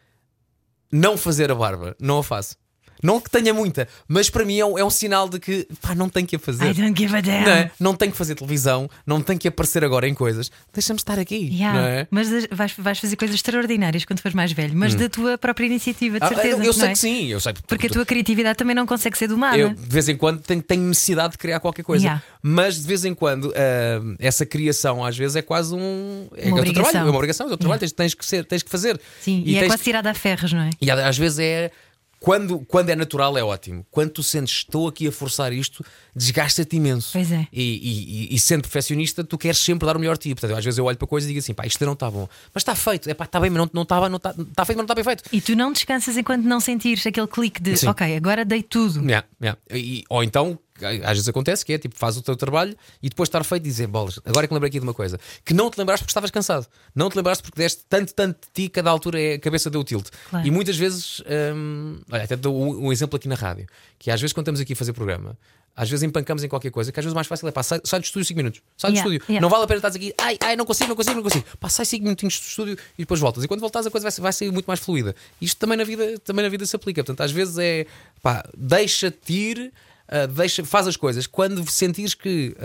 não fazer a barba, não a faço. Não que tenha muita, mas para mim é um, é um sinal de que, pá, não tenho que a fazer. I don't give a damn. Não é? Não tenho que fazer televisão, não tenho que aparecer agora em coisas. Deixa-me estar aqui. Yeah, não é? Mas vais, vais fazer coisas extraordinárias quando fores mais velho, mas hum. da tua própria iniciativa, de certeza. Ah, eu eu não sei é? que sim, eu sei. Porque a tua criatividade também não consegue ser domada. Eu, de vez em quando, tenho, tenho necessidade de criar qualquer coisa. Yeah. Mas de vez em quando, uh, essa criação às vezes é quase um. É uma obrigação. Trabalho, é uma obrigação, é o teu trabalho, yeah. tens, tens, que ser, tens que fazer. Sim, e, e é quase tirada a ferros, não é? E às vezes é. Quando, quando é natural é ótimo. Quando tu sentes: estou aqui a forçar isto, desgasta-te imenso. Pois é. E, e, e sendo perfeccionista, tu queres sempre dar o melhor tipo. Portanto, às vezes eu olho para coisas e digo assim: pá, isto não está bom, mas está feito. É pá, está bem, mas não está não tá, tá feito, mas não está bem feito. E tu não descansas enquanto não sentires aquele clique de sim. ok, agora dei tudo. Yeah, yeah. E, ou então, às vezes acontece que é tipo: faz o teu trabalho e depois estar feito e dizer: bolas, agora é que lembrei aqui de uma coisa que não te lembraste porque estavas cansado, não te lembraste porque deste tanto, tanto de ti. Cada altura é a cabeça deu o tilt. Claro. E muitas vezes, hum, olha, até dou um, um exemplo aqui na rádio, que às vezes quando estamos aqui a fazer programa, às vezes empancamos em qualquer coisa, que às vezes o mais fácil é: pá, sai, sai do estúdio cinco minutos, sai do yeah, estúdio, yeah. não vale a pena estás aqui, ai, ai, não consigo, não consigo, não consigo. Pá, sai cinco minutinhos do estúdio e depois voltas. E quando voltas a coisa vai, vai sair muito mais fluida. Isto também na vida, também na vida se aplica. Portanto, às vezes é pá, deixa-te ir. Uh, deixa, faz as coisas. Quando sentires que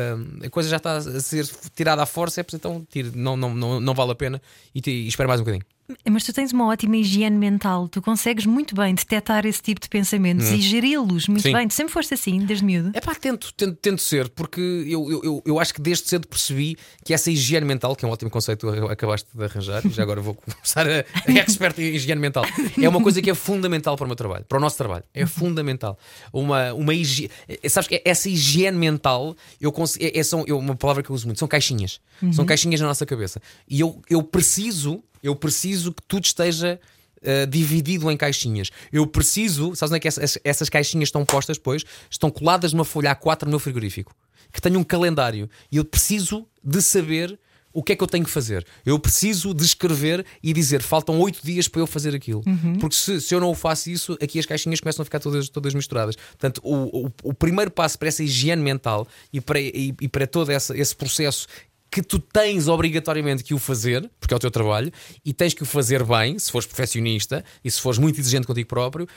uh, a coisa já está a ser tirada à força, é preciso, então tira, não, não, não, não vale a pena e, te, e espera mais um bocadinho. Mas tu tens uma ótima higiene mental. Tu consegues muito bem detectar esse tipo de pensamentos hum. e geri-los muito Sim. bem. Tu sempre foste assim, desde miúdo? É pá, tento, tento, tento ser, porque eu, eu, eu acho que desde cedo percebi que essa higiene mental, que é um ótimo conceito que tu acabaste de arranjar, e já agora vou começar a, a expert em higiene mental, é uma coisa que é fundamental para o meu trabalho, para o nosso trabalho. É fundamental. Uma, uma higiene. Sabes que essa higiene mental eu consigo, é, é, são, é uma palavra que eu uso muito. São caixinhas. Uhum. São caixinhas na nossa cabeça. E eu, eu preciso eu preciso que tudo esteja uh, dividido em caixinhas. Eu preciso. Sabes onde é que essas, essas caixinhas estão postas depois? Estão coladas numa folha A quatro no meu frigorífico, que tenho um calendário. E eu preciso de saber o que é que eu tenho que fazer. Eu preciso de escrever e dizer: faltam oito dias para eu fazer aquilo. Uhum. Porque se, se eu não o faço isso, aqui as caixinhas começam a ficar todas, todas misturadas. Portanto, o, o, o primeiro passo para essa higiene mental e para, e, e para todo essa, esse processo, que tu tens obrigatoriamente que o fazer, porque é o teu trabalho, e tens que o fazer bem, se fores perfeccionista e se fores muito exigente contigo próprio.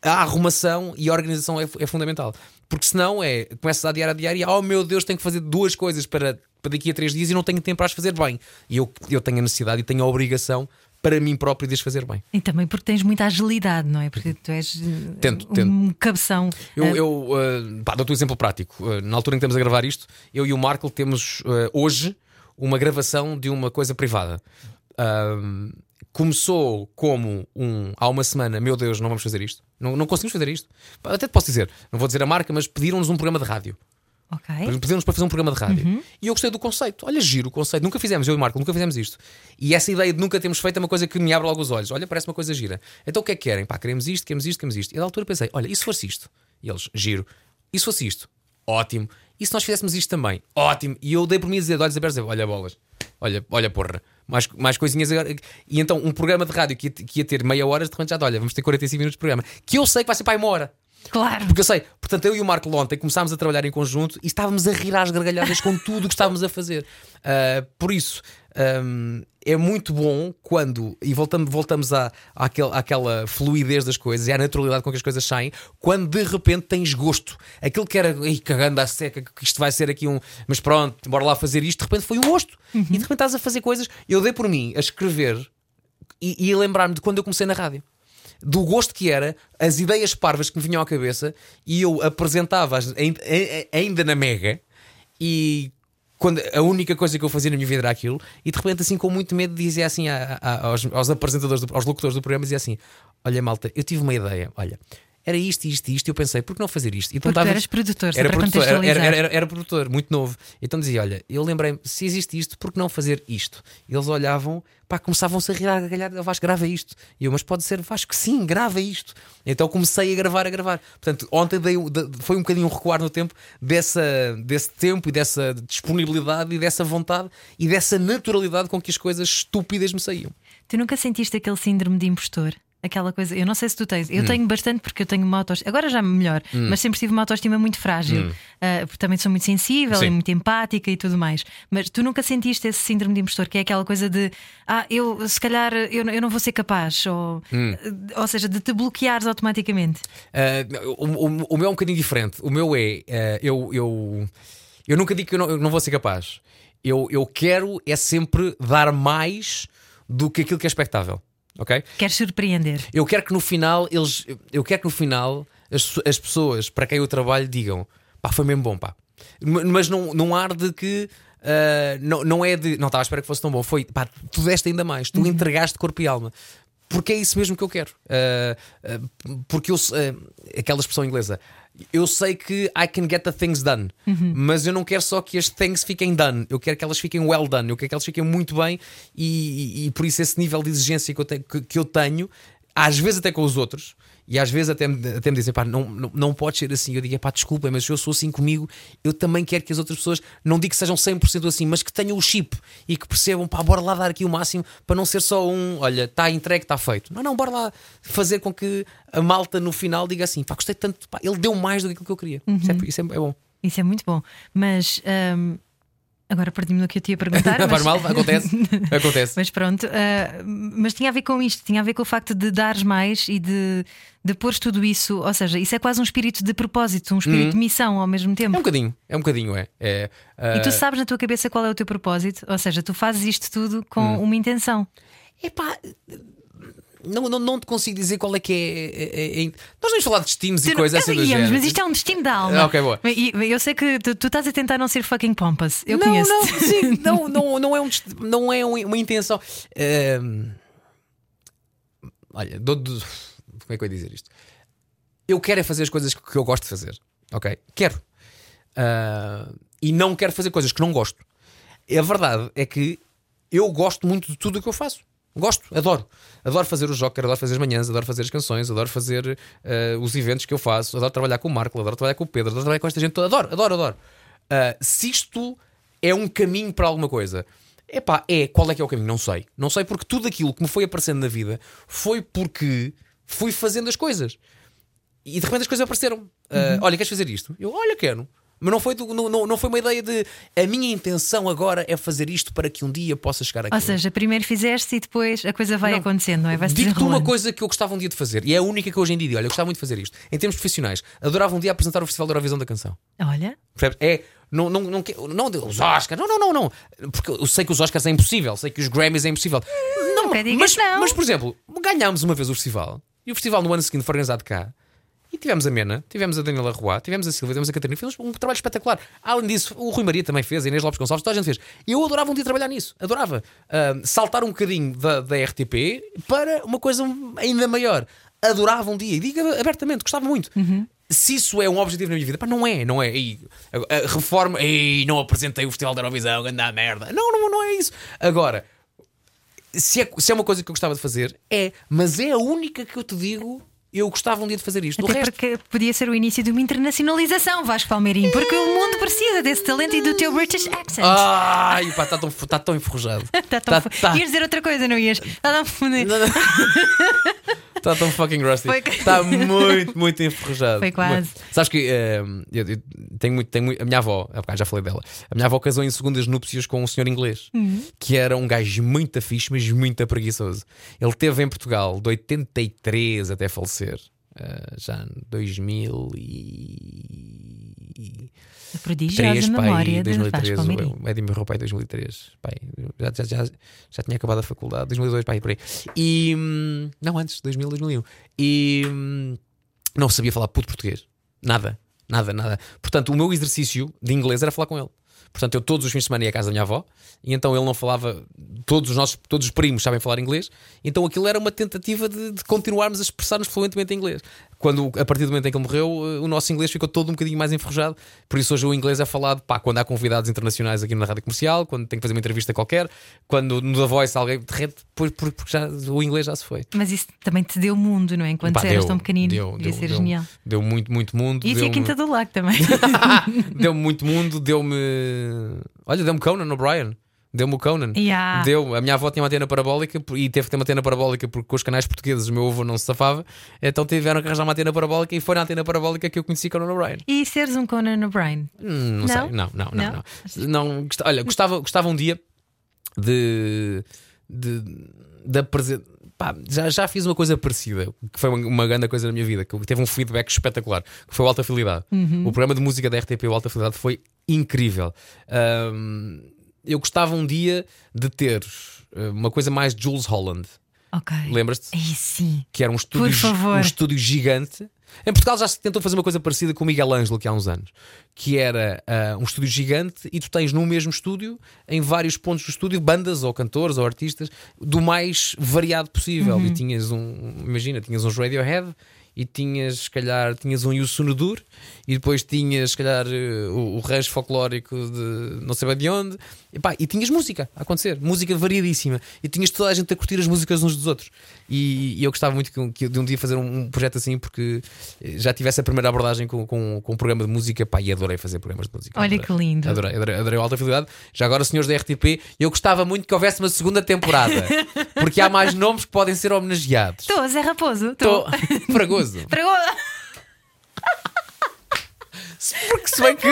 A arrumação e a organização é, é fundamental. Porque senão é, começas a adiar, a adiar e, oh meu Deus, tenho que fazer duas coisas para para daqui a três dias e não tenho tempo para as fazer bem. E eu, eu tenho a necessidade e tenho a obrigação para mim próprio de as fazer bem. E também porque tens muita agilidade, não é? Porque tu és tento, um tento. cabeção. Eu, eu uh, pá, dou-te um exemplo prático. Uh, na altura em que estamos a gravar isto, eu e o Marco temos uh, hoje uma gravação de uma coisa privada. Uh, começou como um há uma semana, meu Deus, não vamos fazer isto. Não, não conseguimos fazer isto. Até te posso dizer, não vou dizer a marca, mas pediram-nos um programa de rádio. Okay. Pedimos para fazer um programa de rádio. Uhum. E eu gostei do conceito. Olha, giro o conceito. Nunca fizemos, eu e o Marco, nunca fizemos isto. E essa ideia de nunca termos feito é uma coisa que me abre logo os olhos. Olha, parece uma coisa gira. Então o que é que querem? Pá, queremos isto, queremos isto, queremos isto. E da altura pensei, olha, e se fosse isto? E eles, giro. E se fosse isto? Ótimo. E se nós fizéssemos isto também? Ótimo. E eu dei por mim a dizer de olhos abertos, olha bolas, olha, olha porra, mais, mais coisinhas agora. E então um programa de rádio que ia, que ia ter meia hora, de repente já, olha, vamos ter quarenta e cinco minutos de programa. Que eu sei que vai ser para aí uma hora. Claro. Porque eu sei, portanto eu e o Marco ontem começámos a trabalhar em conjunto e estávamos a rir às gargalhadas com tudo o que estávamos a fazer. uh, Por isso um, é muito bom quando, e voltamos, voltamos à, àquela, àquela fluidez das coisas e à naturalidade com que as coisas saem, quando de repente tens gosto. Aquilo que era, ei, cagando à seca, que isto vai ser aqui um, mas pronto, bora lá fazer isto, de repente foi um gosto. Uhum. E de repente estás a fazer coisas. Eu dei por mim a escrever e, e a lembrar-me de quando eu comecei na rádio, do gosto que era, as ideias parvas que me vinham à cabeça, e eu apresentava-as ainda na Mega, e quando a única coisa que eu fazia na minha vida era aquilo, e de repente assim com muito medo dizia assim a, a, aos, aos apresentadores, do, aos locutores do programa, dizia assim, olha malta, eu tive uma ideia, olha, era isto, isto, isto, e eu pensei, por que não fazer isto? Então, porque tava, tu eras produtor, era produtor, era, era, era, era produtor, muito novo. Então dizia, olha, eu lembrei-me, se existe isto, por que não fazer isto? Eles olhavam, pá, começavam-se a rir, a galhar, Vasco, grava isto. E eu, mas pode ser, Vasco, sim, grava isto. Então comecei a gravar, a gravar. Portanto, ontem dei, foi um bocadinho um recuar no tempo dessa, desse tempo e dessa disponibilidade e dessa vontade e dessa naturalidade com que as coisas estúpidas me saíam. Tu nunca sentiste aquele síndrome de impostor? Aquela coisa, eu não sei se tu tens. Eu hum. tenho bastante, porque eu tenho uma autoestima, agora já melhor, hum. mas sempre tive uma autoestima muito frágil, hum. uh, porque também sou muito sensível. Sim. E muito empática e tudo mais. Mas tu nunca sentiste esse síndrome de impostor, que é aquela coisa de, ah, eu se calhar eu, eu não vou ser capaz, ou, hum. ou seja, de te bloqueares automaticamente? uh, o, o, o meu é um bocadinho diferente. O meu é, uh, eu, eu, eu nunca digo que eu não, eu não vou ser capaz. Eu, eu quero é sempre dar mais do que aquilo que é expectável. Okay? Queres surpreender. Eu quero que no final eles, eu quero que no final as, as pessoas para quem eu trabalho digam, pá, foi mesmo bom, pá. Mas não, não ar de que uh, não, não é de, não estava à espera que fosse tão bom. Foi, pá, tu deste ainda mais, tu entregaste corpo e alma. Porque é isso mesmo que eu quero. uh, uh, Porque eu, uh, aquela expressão inglesa, eu sei que I can get the things done. Uhum. Mas eu não quero só que as things fiquem done, eu quero que elas fiquem well done, eu quero que elas fiquem muito bem. E, e, e por isso esse nível de exigência que eu, te, que, que eu tenho, às vezes até com os outros, e às vezes até, até me dizem, pá, não, não, não pode ser assim. Eu digo, pá, desculpem, mas se eu sou assim comigo, eu também quero que as outras pessoas, não digo que sejam cem por cento assim, mas que tenham o chip e que percebam, pá, bora lá dar aqui o máximo, para não ser só um, olha, está entregue, está feito. Não, não, bora lá fazer com que a malta no final diga assim, pá, gostei tanto, pá, ele deu mais do que aquilo que eu queria. Uhum. Isso, é, isso é, é bom. Isso é muito bom. Mas... Hum... Agora perdi-me no que eu te ia perguntar. Não faz mal, acontece. acontece. Mas pronto, uh, mas tinha a ver com isto, tinha a ver com o facto de dares mais e de, de pôres tudo isso. Ou seja, isso é quase um espírito de propósito, um espírito uhum. de missão ao mesmo tempo. É um bocadinho, é um bocadinho, é. é uh... E tu sabes na tua cabeça qual é o teu propósito? Ou seja, tu fazes isto tudo com uhum. uma intenção. Epá. Não, não, não te consigo dizer qual é que é. é, é, é... Nós vamos falar de destinos tu e coisas assim. Íamos, mas isto é um destino da alma. Ok, boa. Eu sei que tu, tu estás a tentar não ser fucking pompous. Eu não, conheço. Não, sim, não, não, não é um destino, não é uma intenção. Uh... Olha, do, do... como é que eu ia dizer isto? Eu quero é fazer as coisas que eu gosto de fazer. Ok? Quero. Uh... E não quero fazer coisas que não gosto. A verdade é que eu gosto muito de tudo o que eu faço. Gosto, adoro. Adoro fazer o Joker, adoro fazer as manhãs, adoro fazer as canções, adoro fazer uh, os eventos que eu faço, adoro trabalhar com o Marco, adoro trabalhar com o Pedro, adoro trabalhar com esta gente toda. Adoro, adoro, adoro. Uh, se isto é um caminho para alguma coisa, epá, é, qual é que é o caminho? Não sei. Não sei, porque tudo aquilo que me foi aparecendo na vida foi porque fui fazendo as coisas. E de repente as coisas apareceram. Uh, uhum. Olha, queres fazer isto? Eu, olha, quero. Mas não foi, do, não, não foi uma ideia de a minha intenção agora é fazer isto para que um dia possa chegar aqui. Ou seja, primeiro fizeste e depois a coisa vai não, acontecendo, não é? Vai-se digo-te uma coisa que eu gostava um dia de fazer, e é a única que hoje em dia digo, olha, eu gostava muito de fazer isto. Em termos profissionais, adorava um dia apresentar o Festival da Eurovisão da Canção. Olha, é, Não, não, não, não, não os Oscars, não, não, não, não. Porque eu sei que os Oscars é impossível, sei que os Grammys é impossível. Hum, não, nunca digas mas, não. Mas, por exemplo, ganhámos uma vez o festival e o festival no ano seguinte foi organizado cá. E tivemos a Mena, tivemos a Daniela Roa, tivemos a Silvia, tivemos a Catarina, fizemos um trabalho espetacular. Além disso, o Rui Maria também fez, a Inês Lopes Gonçalves, toda a gente fez. Eu adorava um dia trabalhar nisso, adorava uh, saltar um bocadinho da, da R T P para uma coisa ainda maior. Adorava um dia, e digo abertamente, gostava muito. Uhum. Se isso é um objetivo na minha vida, pá, não é, não é. E, a reforma, e não apresentei o Festival da Eurovisão, anda a merda. Não, não, não é isso. Agora, se é, se é uma coisa que eu gostava de fazer, é, mas é a única que eu te digo. Eu gostava um dia de fazer isto. Até o resto... porque podia ser o início de uma internacionalização, Vasco Palmeirinho, porque o mundo precisa desse talento e do teu British accent. Ai, pá, está tão, tá tão enferrujado. Está tão. Tá, tá... Ias dizer outra coisa, não ias? Está tão fodido. Está tão fucking rusty. Está Foi... muito, muito enferrujado. Foi quase. Muito. Sabes que uh, eu, eu tenho muito, tenho muito. A minha avó, já falei dela, a minha avó casou em segundas núpcias com um senhor inglês, uhum. que era um gajo muito fixe, mas muito preguiçoso. Ele esteve em Portugal de oitenta e três até falecer. Uh, já em dois mil e a prodigiosa memória de dois mil e três, o meu pai em dois mil e três, pai, já, já, já, já tinha acabado a faculdade, dois mil e dois, pai, por aí. E, não, antes, dois mil, dois mil e um. E não sabia falar puto português, nada, nada, nada. Portanto, o meu exercício de inglês era falar com ele. Portanto, eu todos os fins de semana ia à casa da minha avó, e então ele não falava. Todos os nossos todos os primos sabem falar inglês, então aquilo era uma tentativa de, de continuarmos a expressar-nos fluentemente em inglês. Quando, a partir do momento em que ele morreu, o nosso inglês ficou todo um bocadinho mais enferrujado. Por isso hoje o inglês é falado, pá, quando há convidados internacionais aqui na Rádio Comercial, quando tem que fazer uma entrevista qualquer, quando no The Voice alguém derrete, porque já, o inglês já se foi. Mas isso também te deu mundo, não é? Enquanto pá, eras deu, tão pequenino, deu, devia deu, ser deu, genial. Deu muito, muito mundo. E a Quinta do Lago também. Deu-me muito mundo, deu-me. Olha, deu-me Conan O'Brien. Deu-me o Conan. Yeah. Deu. A minha avó tinha uma antena parabólica e teve que ter uma antena parabólica porque com os canais portugueses o meu avô não se safava. Então tiveram que arranjar uma antena parabólica e foi na antena parabólica que eu conheci Conan O'Brien. E seres um Conan O'Brien? Não, não sei, não, não, não. não. não. não gostava, olha, gostava, gostava um dia de. de, de apresen... Pá, já, já fiz uma coisa parecida, que foi uma, uma grande coisa na minha vida, que teve um feedback espetacular, que foi o Alta Fidelidade. Uhum. O programa de música da R T P, o Alta Fidelidade, foi incrível. Um, eu gostava um dia de ter uma coisa mais Jules Holland. Ok. Lembras-te? Aí sim. Que era um estúdio, um estúdio gigante. Em Portugal já se tentou fazer uma coisa parecida com o Miguel Ângelo, que há uns anos, que era uh, um estúdio gigante e tu tens no mesmo estúdio, em vários pontos do estúdio, bandas ou cantores ou artistas do mais variado possível. Uhum. E tinhas um, imagina, tinhas uns Radiohead e tinhas, se calhar, tinhas um Yusunudur e depois tinhas, se calhar, o, o rancho folclórico de não sei bem de onde. E, pá, e tinhas música a acontecer, música variadíssima. E tinhas toda a gente a curtir as músicas uns dos outros. E, e eu gostava muito que, que, de um dia fazer um, um projeto assim, porque já tivesse a primeira abordagem com, com, com um programa de música. Pá, e adorei fazer programas de música. Olha adorei, que lindo. Adorei, adorei, adorei a Alta Fidelidade. Já agora, senhores da R T P, eu gostava muito que houvesse uma segunda temporada, porque há mais nomes que podem ser homenageados. Estou, Zé Raposo. Estou. Fragoso. Fragoso. Porque se bem que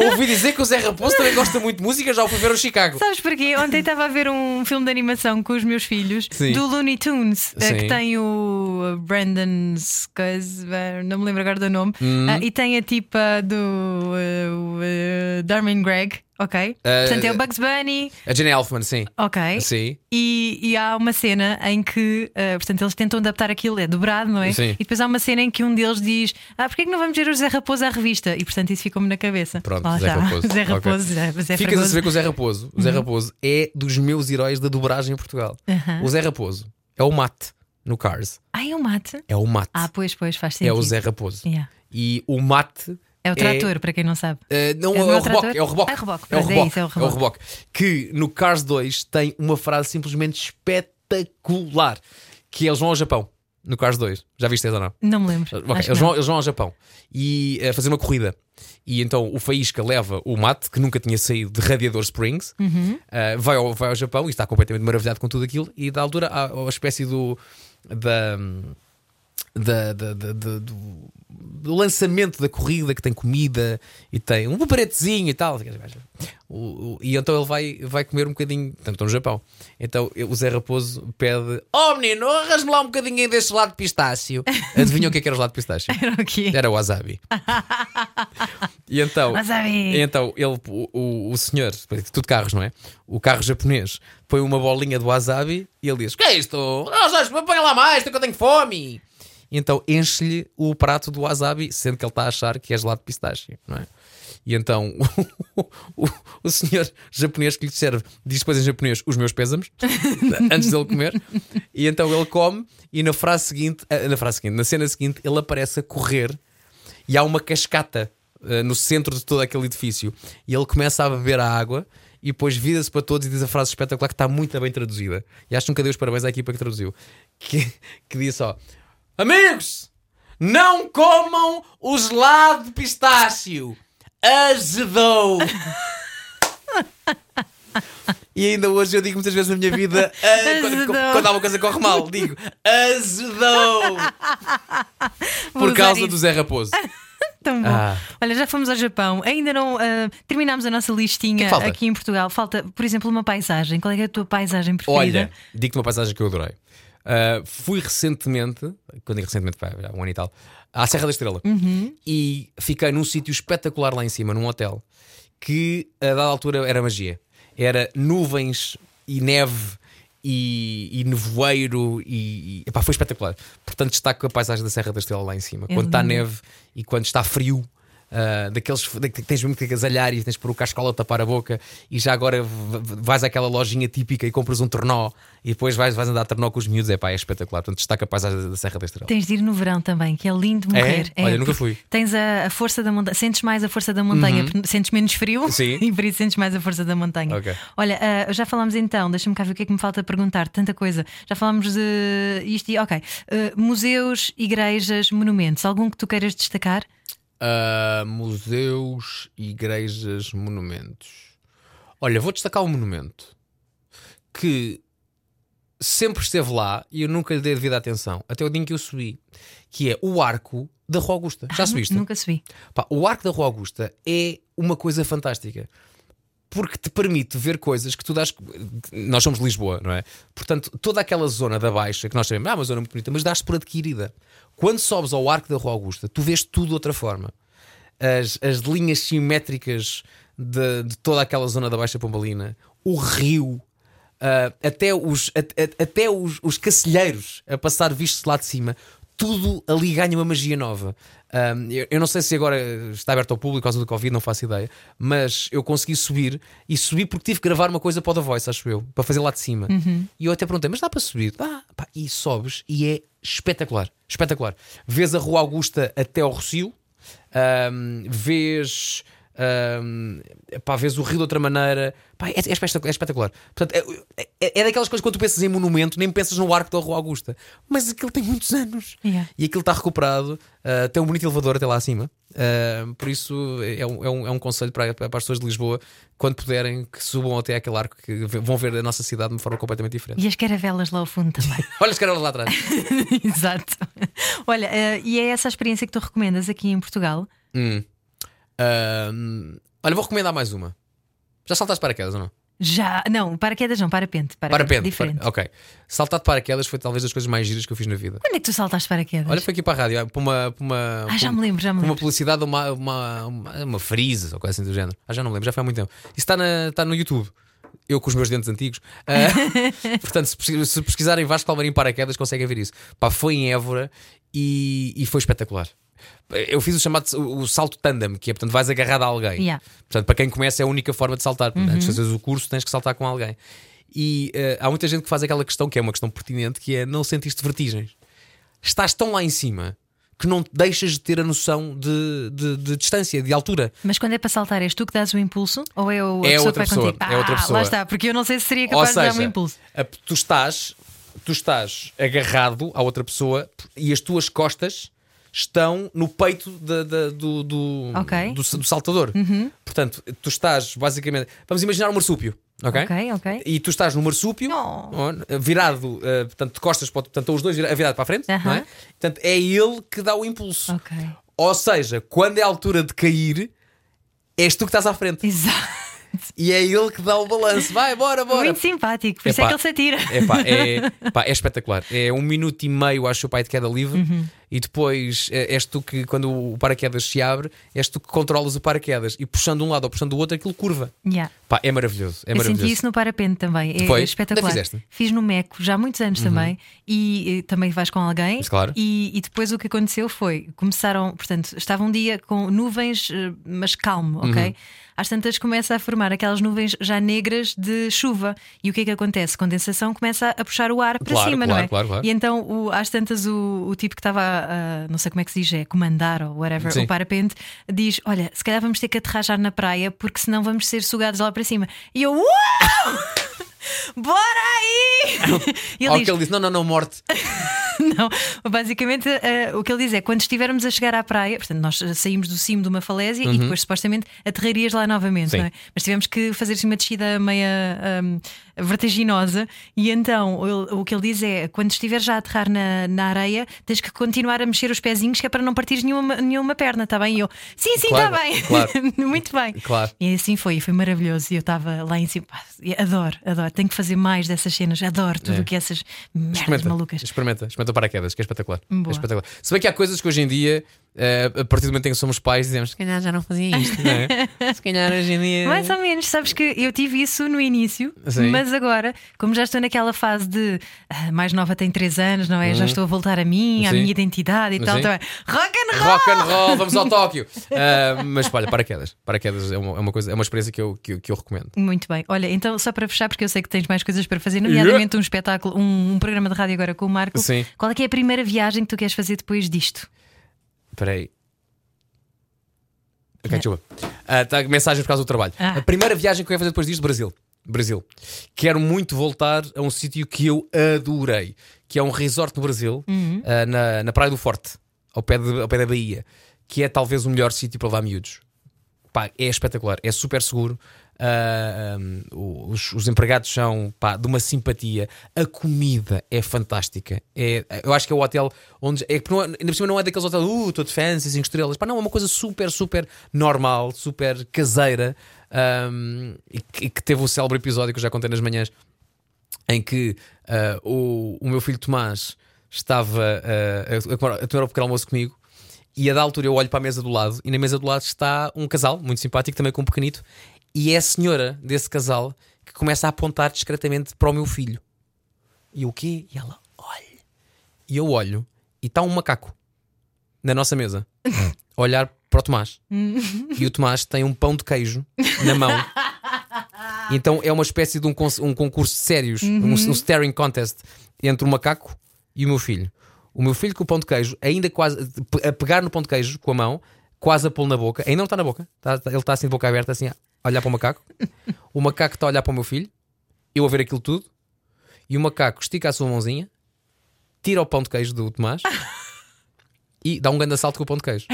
ouvi dizer que o Zé Raposo também gosta muito de música, já o fui ver ao Chicago. Sabes porquê? Ontem estava a ver um filme de animação com os meus filhos. Sim. Do Looney Tunes. Sim. Que tem o Brandon's Cuz, não me lembro agora do nome. Hum. E tem a tipa do uh, uh, Darman Gregg. Ok, uh, portanto é o Bugs Bunny. A Jenny Elfman, sim. Ok, sim. E, e há uma cena em que uh, portanto eles tentam adaptar aquilo, é dobrado, não é? Sim. E depois há uma cena em que um deles diz: ah, porquê é que não vamos ver o Zé Raposo à revista? E portanto isso ficou-me na cabeça. Pronto, oh, Zé, Raposo. Zé Raposo, okay. Zé, Zé Ficas a saber que o Zé Raposo O Zé uhum. Raposo é dos meus heróis da dobragem em Portugal. uhum. O Zé Raposo é o mate no Cars. Ah, é o mate? É o mate. Ah, pois, pois, faz sentido. É o Zé Raposo. yeah. E o mate... É o trator, é, para quem não sabe. Uh, não, é, o é, o reboque, é o reboque. Ah, reboque. É, o reboque. É, isso, é, o reboque. é o reboque. Que no Cars dois tem uma frase simplesmente espetacular, que eles vão ao Japão. No Cars dois. Já viste essa ou não? Não me lembro. Okay. Eles, não. Vão, eles vão ao Japão e uh, fazer uma corrida. E então o Faísca leva o mate, que nunca tinha saído de Radiador Springs. Uhum. uh, vai, ao, vai ao Japão e está completamente maravilhado com tudo aquilo. E da altura há a espécie do... da... Da, da, da, da, do, do lançamento da corrida, que tem comida e tem um paretezinho e tal. O, o, e então ele vai, vai comer um bocadinho. Tanto no Japão. Então eu, o Zé Raposo pede: ó oh, menino, arranja-me lá um bocadinho aí deste gelado de pistácio. Adivinham o que é que era o gelado de pistácio? Era o quê? Era o wasabi. E então, wasabi. Então ele, o, o, o senhor, tudo carros, não é? O carro japonês põe uma bolinha de wasabi e ele diz: que é isto? Não, põe lá mais, que eu tenho fome. E então enche-lhe o prato do wasabi, sendo que ele está a achar que é gelado de pistácio, não é? E então o, o, o senhor japonês que lhe serve diz depois em japonês: os meus pésames, antes dele comer. E então ele come e na frase seguinte, na frase seguinte, na cena seguinte, ele aparece a correr e há uma cascata uh, no centro de todo aquele edifício. E ele começa a beber a água e depois vira-se para todos e diz a frase espetacular que está muito bem traduzida. E acho que nunca dei os parabéns à equipa que traduziu. Que, que diz só: amigos, não comam o gelado de pistácio. Azedou. E ainda hoje eu digo muitas vezes na minha vida, ah, quando, quando alguma coisa corre mal, digo azedou por causa isso. do Zé Raposo. Tão bom. Ah. Olha, já fomos ao Japão. Ainda não uh, terminámos a nossa listinha aqui em Portugal. Falta, por exemplo, uma paisagem. Qual é a tua paisagem preferida? Olha, digo-te uma paisagem que eu adorei. Uh, fui recentemente, quando digo recentemente, pá, um ano e tal, à Serra da Estrela. Uhum. E fiquei num sítio espetacular lá em cima, num hotel, que a dada altura era magia. Era nuvens e neve e, e nevoeiro e, e epá, foi espetacular. Portanto, destaco a paisagem da Serra da Estrela lá em cima. É quando está neve e quando está frio. Uh, daqueles da, tens muito que agasalhar e tens por o cascola a tapar a boca. E já agora vais àquela lojinha típica e compras um tornó e depois vais, vais andar a tornó com os miúdos. É pá, é espetacular. Portanto, destaca a paisagem da Serra da Estrela. Tens de ir no verão também, que é lindo morrer. É? É. Olha, é. Nunca fui. Tens a, a força da montanha, sentes mais a força da montanha, uhum. Sentes menos frio. Sim. E por isso sentes mais a força da montanha. Okay. Olha, uh, já falámos então, deixa-me cá ver o que é que me falta perguntar. Tanta coisa. Já falámos de isto e ok. Uh, museus, igrejas, monumentos. Algum que tu queiras destacar? Uh, museus, igrejas, monumentos. Olha, vou destacar um monumento que sempre esteve lá e eu nunca lhe dei devida atenção até o dia em que eu subi, que é o Arco da Rua Augusta. Já ah, subiste? Nunca subi. Pá, o Arco da Rua Augusta é uma coisa fantástica porque te permite ver coisas que tu dás. Nós somos de Lisboa, não é? Portanto, toda aquela zona da Baixa, que nós sabemos, ah, uma zona muito bonita, mas dás por adquirida. Quando sobes ao Arco da Rua Augusta, tu vês tudo de outra forma. As, as linhas simétricas de, de toda aquela zona da Baixa Pombalina, o rio, uh, até, os, at, at, até os, os cacilheiros a passar vistos lá de cima, tudo ali ganha uma magia nova. Um, eu, eu não sei se agora está aberto ao público por causa do Covid, não faço ideia, mas eu consegui subir e subi porque tive que gravar uma coisa para o The Voice, acho eu, para fazer lá de cima. Uhum. E eu até perguntei, mas dá para subir? Ah, pá, e sobes e é espetacular, espetacular. Vês a Rua Augusta até ao Rossio, um, vês, um, pá, vês o rio de outra maneira, pá, é, é espetacular. Portanto, é, é, é daquelas coisas que quando tu pensas em monumento, nem pensas no Arco da Rua Augusta, mas aquilo tem muitos anos. Yeah. E aquilo está recuperado. Uh, tem um bonito elevador até lá acima, uh, por isso é um, é um, é um conselho para, para as pessoas de Lisboa, quando puderem, que subam até aquele arco, que vão ver a nossa cidade de uma forma completamente diferente. E as caravelas lá ao fundo também. Olha as caravelas lá atrás. Exato. Olha, uh, e é essa a experiência que tu recomendas aqui em Portugal? Hum. Uh, olha, vou recomendar mais uma. Já saltaste paraquedas ou não? Já, não, paraquedas não, parapente. Parapente, diferente. Para, ok. Saltar de paraquedas foi talvez das coisas mais giras que eu fiz na vida. Quando é que tu saltaste paraquedas? Olha, foi aqui para a rádio, para uma. Para uma ah, para já me lembro, já me lembro. Uma publicidade, uma, uma, uma, uma freeze ou coisa assim do género. Ah, já não me lembro, já foi há muito tempo. Isso está, na, está no YouTube. Eu com os meus dentes antigos. Uh, portanto, se, se pesquisarem Vasco Palmeirinho paraquedas, conseguem ver isso. Pá, foi em Évora e, e foi espetacular. Eu fiz o chamado o salto tandem, que é, portanto, vais agarrado a alguém. Yeah. Portanto, para quem começa é a única forma de saltar. Uhum. Antes de fazeres o curso, tens que saltar com alguém. E uh, há muita gente que faz aquela questão, que é uma questão pertinente, que é: não sentiste vertigens? Estás tão lá em cima que não deixas de ter a noção de, de, de distância, de altura. Mas quando é para saltar, és tu que dás o impulso? Ou é, o, a é pessoa outra que vai pessoa contigo? Ah, é outra pessoa. Lá está, porque eu não sei se seria capaz seja, de dar um impulso. A, tu, estás, tu estás agarrado à outra pessoa e as tuas costas estão no peito de, de, do, do, okay. do, do saltador. Uhum. Portanto, tu estás basicamente... Vamos imaginar um marsúpio, ok? Ok, ok. E tu estás no marsúpio, oh. virado, uh, portanto, de costas, para, portanto, os dois virado para a frente, uh-huh. não é? Portanto, é ele que dá o impulso. Okay. Ou seja, quando é a altura de cair, és tu que estás à frente. Exato. E é ele que dá o balanço. Vai, bora, bora. Muito simpático, por isso é que ele se atira. Epá, é, pá, é espetacular. É um minuto e meio, acho, o pai de queda livre. Uhum. E depois és tu que, quando o paraquedas se abre, és tu que controlas o paraquedas. E puxando de um lado ou puxando do outro, aquilo curva. Yeah. Pá, é maravilhoso, é maravilhoso. Eu senti isso no parapente também. É, depois, é espetacular. Fiz no Meco já há muitos anos uhum. também. E, e também vais com alguém. Mas, claro. e, e depois o que aconteceu foi: começaram, portanto, estava um dia com nuvens, mas calmo, ok? Uhum. Às tantas começa a formar aquelas nuvens já negras de chuva. E o que é que acontece? Condensação começa a puxar o ar para claro, cima, claro, não é? Claro, claro. E então, o, às tantas, o, o tipo que estava, a, a, não sei como é que se diz, é comandar ou whatever, sim, o parapente, diz: olha, se calhar vamos ter que aterrar na praia, porque senão vamos ser sugados lá para cima. E eu, uau! Bora aí! E ele, oh, diz, que ele disse: não, não, não, morte. Não, basicamente uh, o que ele diz é: quando estivermos a chegar à praia, portanto, nós saímos do cimo de uma falésia uhum. e depois supostamente aterrarias lá novamente, não é? Mas tivemos que fazer assim uma descida meia um, vertiginosa. E então ele, o que ele diz é: quando estiveres já a aterrar na, na areia, tens que continuar a mexer os pezinhos, que é para não partires nenhuma, nenhuma perna, está bem? E eu: sim, sim, está claro, bem, claro. Muito bem, claro. E assim foi, foi maravilhoso. E eu estava lá em cima, adoro, adoro, tenho que fazer mais dessas cenas, adoro tudo o é. que essas merdas experimenta, malucas. Experimenta, experimenta. Paraquedas, que é espetacular. É espetacular. Se bem que há coisas que hoje em dia, uh, a partir do momento em que somos pais, dizemos: se calhar já não fazia isto, não é? Se calhar hoje em dia. Mais ou menos, sabes que eu tive isso no início, sim, mas agora, como já estou naquela fase de uh, mais nova, tem três anos, não é? Uhum. Já estou a voltar a mim, sim, à minha identidade e tal, também. Rock and roll! Rock and roll, vamos ao Tóquio! Uh, mas olha, paraquedas. Paraquedas é uma, é uma, coisa, é uma experiência que eu, que, que eu recomendo. Muito bem. Olha, então só para fechar, porque eu sei que tens mais coisas para fazer, nomeadamente yeah. um espetáculo, um, um programa de rádio agora com o Marco. Sim. Qual é que é a primeira viagem que tu queres fazer depois disto? Espera aí. Ok, desculpa. Ah, tá, mensagem por causa do trabalho. Ah. A primeira viagem que eu quero fazer depois disto, Brasil. Brasil. Quero muito voltar a um sítio que eu adorei, que é um resort no Brasil, uhum. ah, na, na Praia do Forte, ao pé, de, ao pé da Bahia, que é talvez o melhor sítio para levar miúdos. Pá, é espetacular, é super seguro. Uh, um, os, os empregados são, pá, de uma simpatia. A comida é fantástica. É, eu acho que é o hotel onde é, não, ainda por cima não é daqueles hotéis uh, estou de fancy, cinco estrelas. Pá, não, é uma coisa super, super normal, super caseira. Um, e, que, e que teve o célebre episódio que eu já contei nas manhãs, em que uh, o, o meu filho Tomás estava uh, a, a, a tomar o pequeno almoço comigo. E a da altura eu olho para a mesa do lado, e na mesa do lado está um casal muito simpático, também com um pequenito. E é a senhora desse casal que começa a apontar discretamente para o meu filho. E eu, o quê? E ela, olha. E eu olho, e está um macaco na nossa mesa a olhar para o Tomás. E o Tomás tem um pão de queijo na mão. Então é uma espécie de um, con- um concurso de sérios, uhum. um, um staring contest entre o macaco e o meu filho. O meu filho com o pão de queijo, ainda quase a pegar no pão de queijo com a mão, quase a pô-lo na boca. Ainda não está na boca, está, ele está assim de boca aberta, assim, olhar para o macaco. O macaco está a olhar para o meu filho, eu a ver aquilo tudo. E o macaco estica a sua mãozinha, tira o pão de queijo do Tomás e dá um grande assalto com o pão de queijo.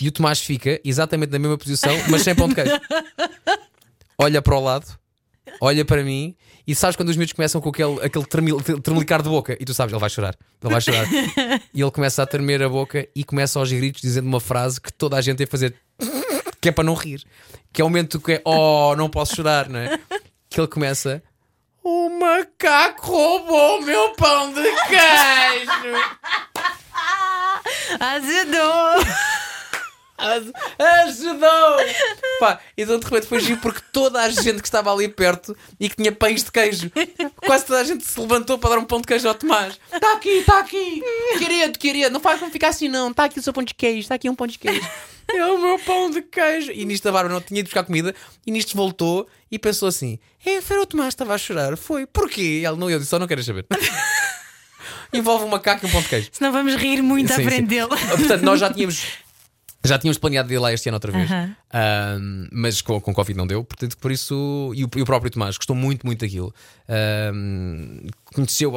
E o Tomás fica exatamente na mesma posição, mas sem pão de queijo. Olha para o lado, olha para mim. E sabes quando os miúdos começam com aquele, aquele tremil, tremelicar de boca? E tu sabes, ele vai chorar, ele vai chorar. E ele começa a tremer a boca e começa aos gritos dizendo uma frase que toda a gente tem que fazer, que é para não rir, que é o momento que é, oh, não posso chorar, não é? Que ele começa: o macaco roubou o meu pão de queijo. Azedou. Az... Ajudou! Pá, então de repente foi giro, porque toda a gente que estava ali perto e que tinha pães de queijo, quase toda a gente se levantou para dar um pão de queijo ao Tomás. Está aqui, está aqui, querido, querido, não faz como ficar assim, não. Está aqui o seu pão de queijo, está aqui um pão de queijo. É o meu pão de queijo. E nisto a Bárbara não tinha ido buscar comida, e nisto voltou e pensou assim: é, foi o Tomás, estava a chorar, foi, porquê? E ele não, eu disse: só não quero saber. Envolve um macaco e um pão de queijo. Senão vamos rir muito, sim, à frente, sim, dele. Portanto, nós já tínhamos. Já tínhamos planeado ir lá este ano outra vez, uhum. um, mas com, com Covid não deu, portanto, por isso. E o, e o próprio Tomás gostou muito, muito daquilo. Um, conheceu,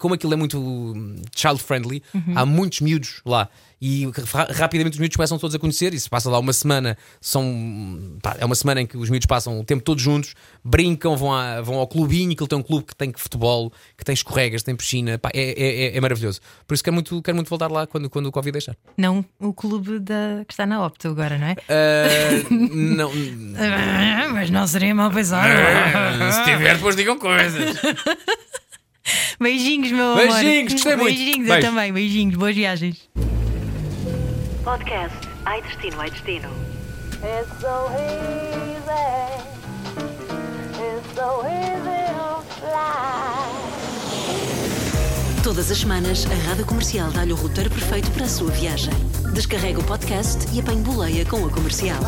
como aquilo é muito child friendly, uhum. há muitos miúdos lá. e ra- rapidamente os miúdos começam todos a conhecer. E se passa lá uma semana, são, pá, é uma semana em que os miúdos passam o tempo todos juntos, brincam, vão, à, vão ao clubinho, que ele tem um clube que tem futebol, que tem escorregas, tem piscina, pá, é, é, é maravilhoso. Por isso quero muito, quero muito voltar lá quando, quando o Covid deixar. Não o clube da, que está na Opto agora, não é? Uh, não. Mas não seria mal pensado. Se tiver, depois digam coisas. Beijinhos, meu amor. Beijinhos, gostei muito. Beijinhos, eu também. Beijinhos, boas viagens. Podcast Ai Destino, Ai Destino. It's so easy. It's so easy to fly. Todas as semanas, a Rádio Comercial dá-lhe o roteiro perfeito para a sua viagem. Descarrega o podcast e apanhe boleia com a Comercial.